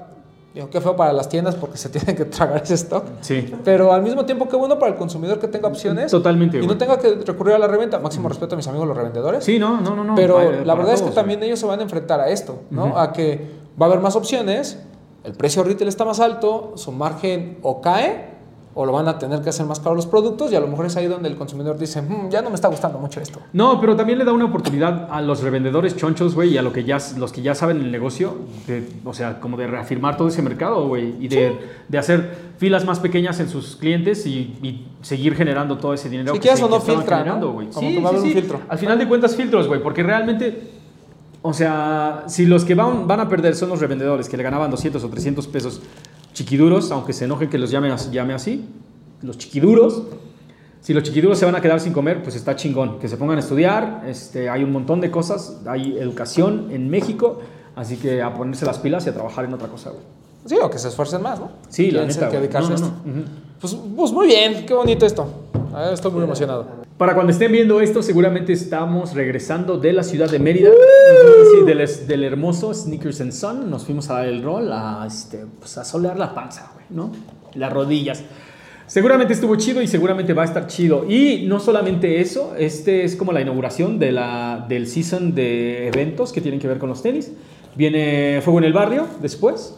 Qué feo para las tiendas porque se tienen que tragar ese stock. Sí. Pero al mismo tiempo, qué bueno para el consumidor que tenga opciones. Totalmente. Y no bueno. tenga que recurrir a la reventa. Máximo uh-huh. respeto a mis amigos los revendedores. Sí, no, no, no. no. Pero para, la verdad todos, es que también ellos se van a enfrentar a esto, ¿no? Uh-huh. A que va a haber más opciones, el precio retail está más alto, su margen o cae o lo van a tener que hacer más caro los productos, y a lo mejor es ahí donde el consumidor dice, mmm, ya no me está gustando mucho esto. No, pero también le da una oportunidad a los revendedores chonchos, güey, y a lo que ya, los que ya saben el negocio, de, o sea, como de reafirmar todo ese mercado, güey, y de, sí. de hacer filas más pequeñas en sus clientes y, y seguir generando todo ese dinero. Si quieres o no filtra, ¿no? Como sí, que va sí, a haber sí. un filtro. Al final de cuentas, filtros, güey, porque realmente... O sea, si los que van, van a perder son los revendedores que le ganaban doscientos o trescientos pesos chiquiduros, aunque se enojen que los llame, llame así, los chiquiduros, si los chiquiduros se van a quedar sin comer, pues está chingón, que se pongan a estudiar, este, hay un montón de cosas, hay educación en México, así que a ponerse las pilas y a trabajar en otra cosa, güey. Sí, o que se esfuercen más, ¿no? Sí, la neta, que dedicarse no, no, no. a esto. Uh-huh. pues, pues muy bien, qué bonito esto. A ver, estoy muy emocionado. Para cuando estén viendo esto, seguramente estamos regresando de la ciudad de Mérida, sí, del, del hermoso Sneakers and Sun. Nos fuimos a dar el rol, a, este, pues a solear la panza, güey, ¿no? Las rodillas. Seguramente estuvo chido y seguramente va a estar chido. Y no solamente eso, este es como la inauguración de la, del season de eventos que tienen que ver con los tenis. Viene Fuego en el Barrio después.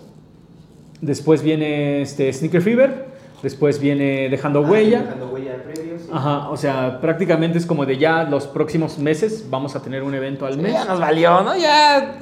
Después viene este Sneaker Fever. Después viene Dejando Huella. Ah, dejando huella al previo, sí. Ajá, o sea, prácticamente es como de ya los próximos meses vamos a tener un evento al mes. Ya nos valió, ¿no? Ya.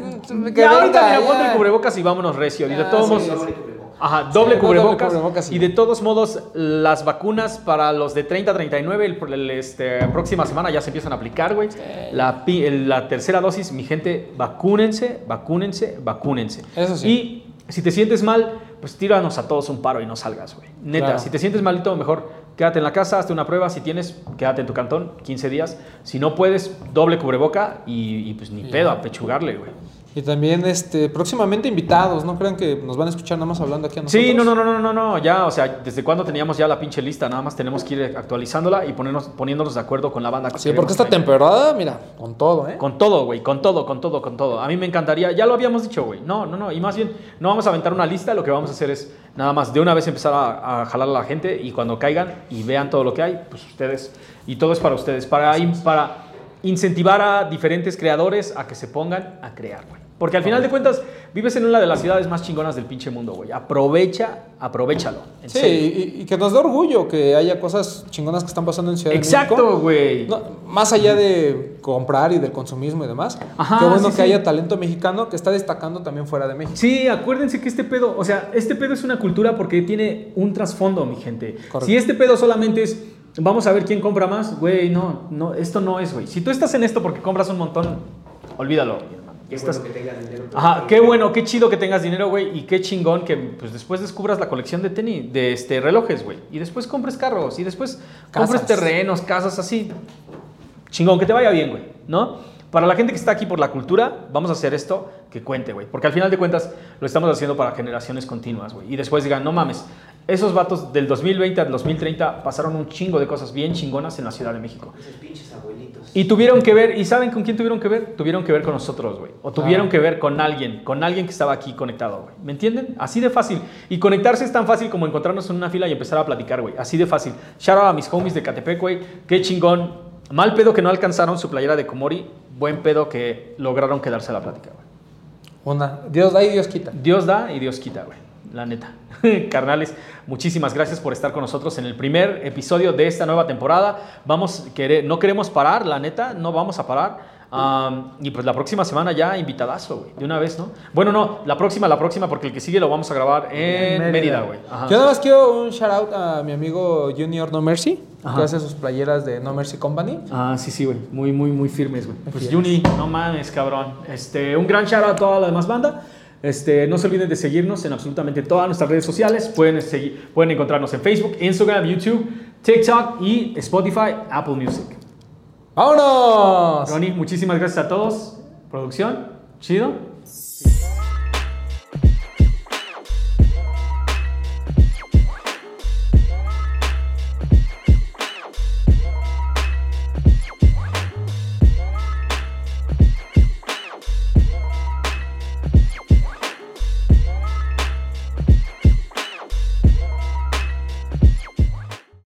Que ya ahorita me pongo el cubrebocas y vámonos recio. Ya, y de todos sí, modos. Doble cubrebocas. Ajá, doble sí, cubrebocas. Doble cubrebocas sí, y de todos modos, las vacunas para los de treinta a treinta y nueve, el, el, este, próxima semana ya se empiezan a aplicar, güey. Sí. La, la tercera dosis, mi gente, vacúnense, vacúnense, vacúnense. Eso sí. Y si te sientes mal, pues tíranos a todos un paro y no salgas, güey. Neta, claro. Si te sientes malito, mejor quédate en la casa, hazte una prueba. Si tienes, quédate en tu cantón quince días. Si no puedes, doble cubreboca y, y pues ni yeah. pedo, apechugarle, güey. Y también, este, próximamente invitados, no crean que nos van a escuchar nada más hablando aquí a nosotros. Sí, no, no, no, no, no, no, ya, o sea, desde cuándo teníamos ya la pinche lista, nada más tenemos que ir actualizándola y ponernos, poniéndonos de acuerdo con la banda. Sí, porque esta temporada, mira, con todo, ¿eh? Con todo, güey, con todo, con todo, con todo. A mí me encantaría, ya lo habíamos dicho, güey, no, no, no, y más bien, no vamos a aventar una lista, lo que vamos a hacer es nada más de una vez empezar a, a jalar a la gente y cuando caigan y vean todo lo que hay, pues ustedes, y todo es para ustedes, para... para incentivar a diferentes creadores a que se pongan a crear, güey. Porque al final de cuentas, vives en una de las ciudades más chingonas del pinche mundo, güey. Aprovecha, aprovechalo. Sí, y, y que nos dé orgullo que haya cosas chingonas que están pasando en Ciudad de México. Exacto, güey. No, más allá de comprar y del consumismo y demás. Ajá, qué bueno sí, que sí. haya talento mexicano que está destacando también fuera de México. Sí, acuérdense que este pedo, o sea, este pedo es una cultura porque tiene un trasfondo, mi gente. Correcto. Si este pedo solamente es... Vamos a ver quién compra más. Güey, no, no, esto no es, güey. Si tú estás en esto porque compras un montón, olvídalo. Qué estás... bueno que tengas dinero. Ajá, qué bueno, qué chido que tengas dinero, güey. Y qué chingón que pues, después descubras la colección de tenis, de este, relojes, güey. Y después compres carros. Y después compres casas. Terrenos, casas, así. Chingón, que te vaya bien, güey, ¿no? Para la gente que está aquí por la cultura, vamos a hacer esto que cuente, güey. Porque al final de cuentas lo estamos haciendo para generaciones continuas, güey. Y después digan, no mames. Esos vatos del dos mil veinte al dos mil treinta pasaron un chingo de cosas bien chingonas en la Ciudad de México. Esos pinches abuelitos. Y tuvieron que ver, ¿y saben con quién tuvieron que ver? Tuvieron que ver con nosotros, güey. O tuvieron ah. que ver con alguien, con alguien que estaba aquí conectado, güey. ¿Me entienden? Así de fácil. Y conectarse es tan fácil como encontrarnos en una fila y empezar a platicar, güey. Así de fácil. Shout out a mis homies de Catepec, güey. Qué chingón. Mal pedo que no alcanzaron su playera de Kumori. Buen pedo que lograron quedarse a la plática, güey. Una. Dios da y Dios quita. Dios da y Dios quita, güey. La neta. Carnales, muchísimas gracias por estar con nosotros en el primer episodio de esta nueva temporada. Vamos, quere, no queremos parar, la neta, no vamos a parar. Um, y pues la próxima semana ya invitadazo, güey. De una vez, ¿no? Bueno, no, la próxima, la próxima, porque el que sigue lo vamos a grabar en, en Mérida, güey. Yo nada más quiero un shout out a mi amigo Junior No Mercy, ajá, que hace sus playeras de No Mercy Company. Ah, sí, sí, güey. Muy, muy, muy firmes, güey. Pues Juni, no mames, cabrón. Este, un gran shout out a toda la demás banda. Este, no se olviden de seguirnos en absolutamente todas nuestras redes sociales. Pueden, seguir, pueden encontrarnos en Facebook, Instagram, YouTube, TikTok y Spotify, Apple Music. ¡Vámonos! Ronnie, muchísimas gracias a todos. Producción, chido. Sí.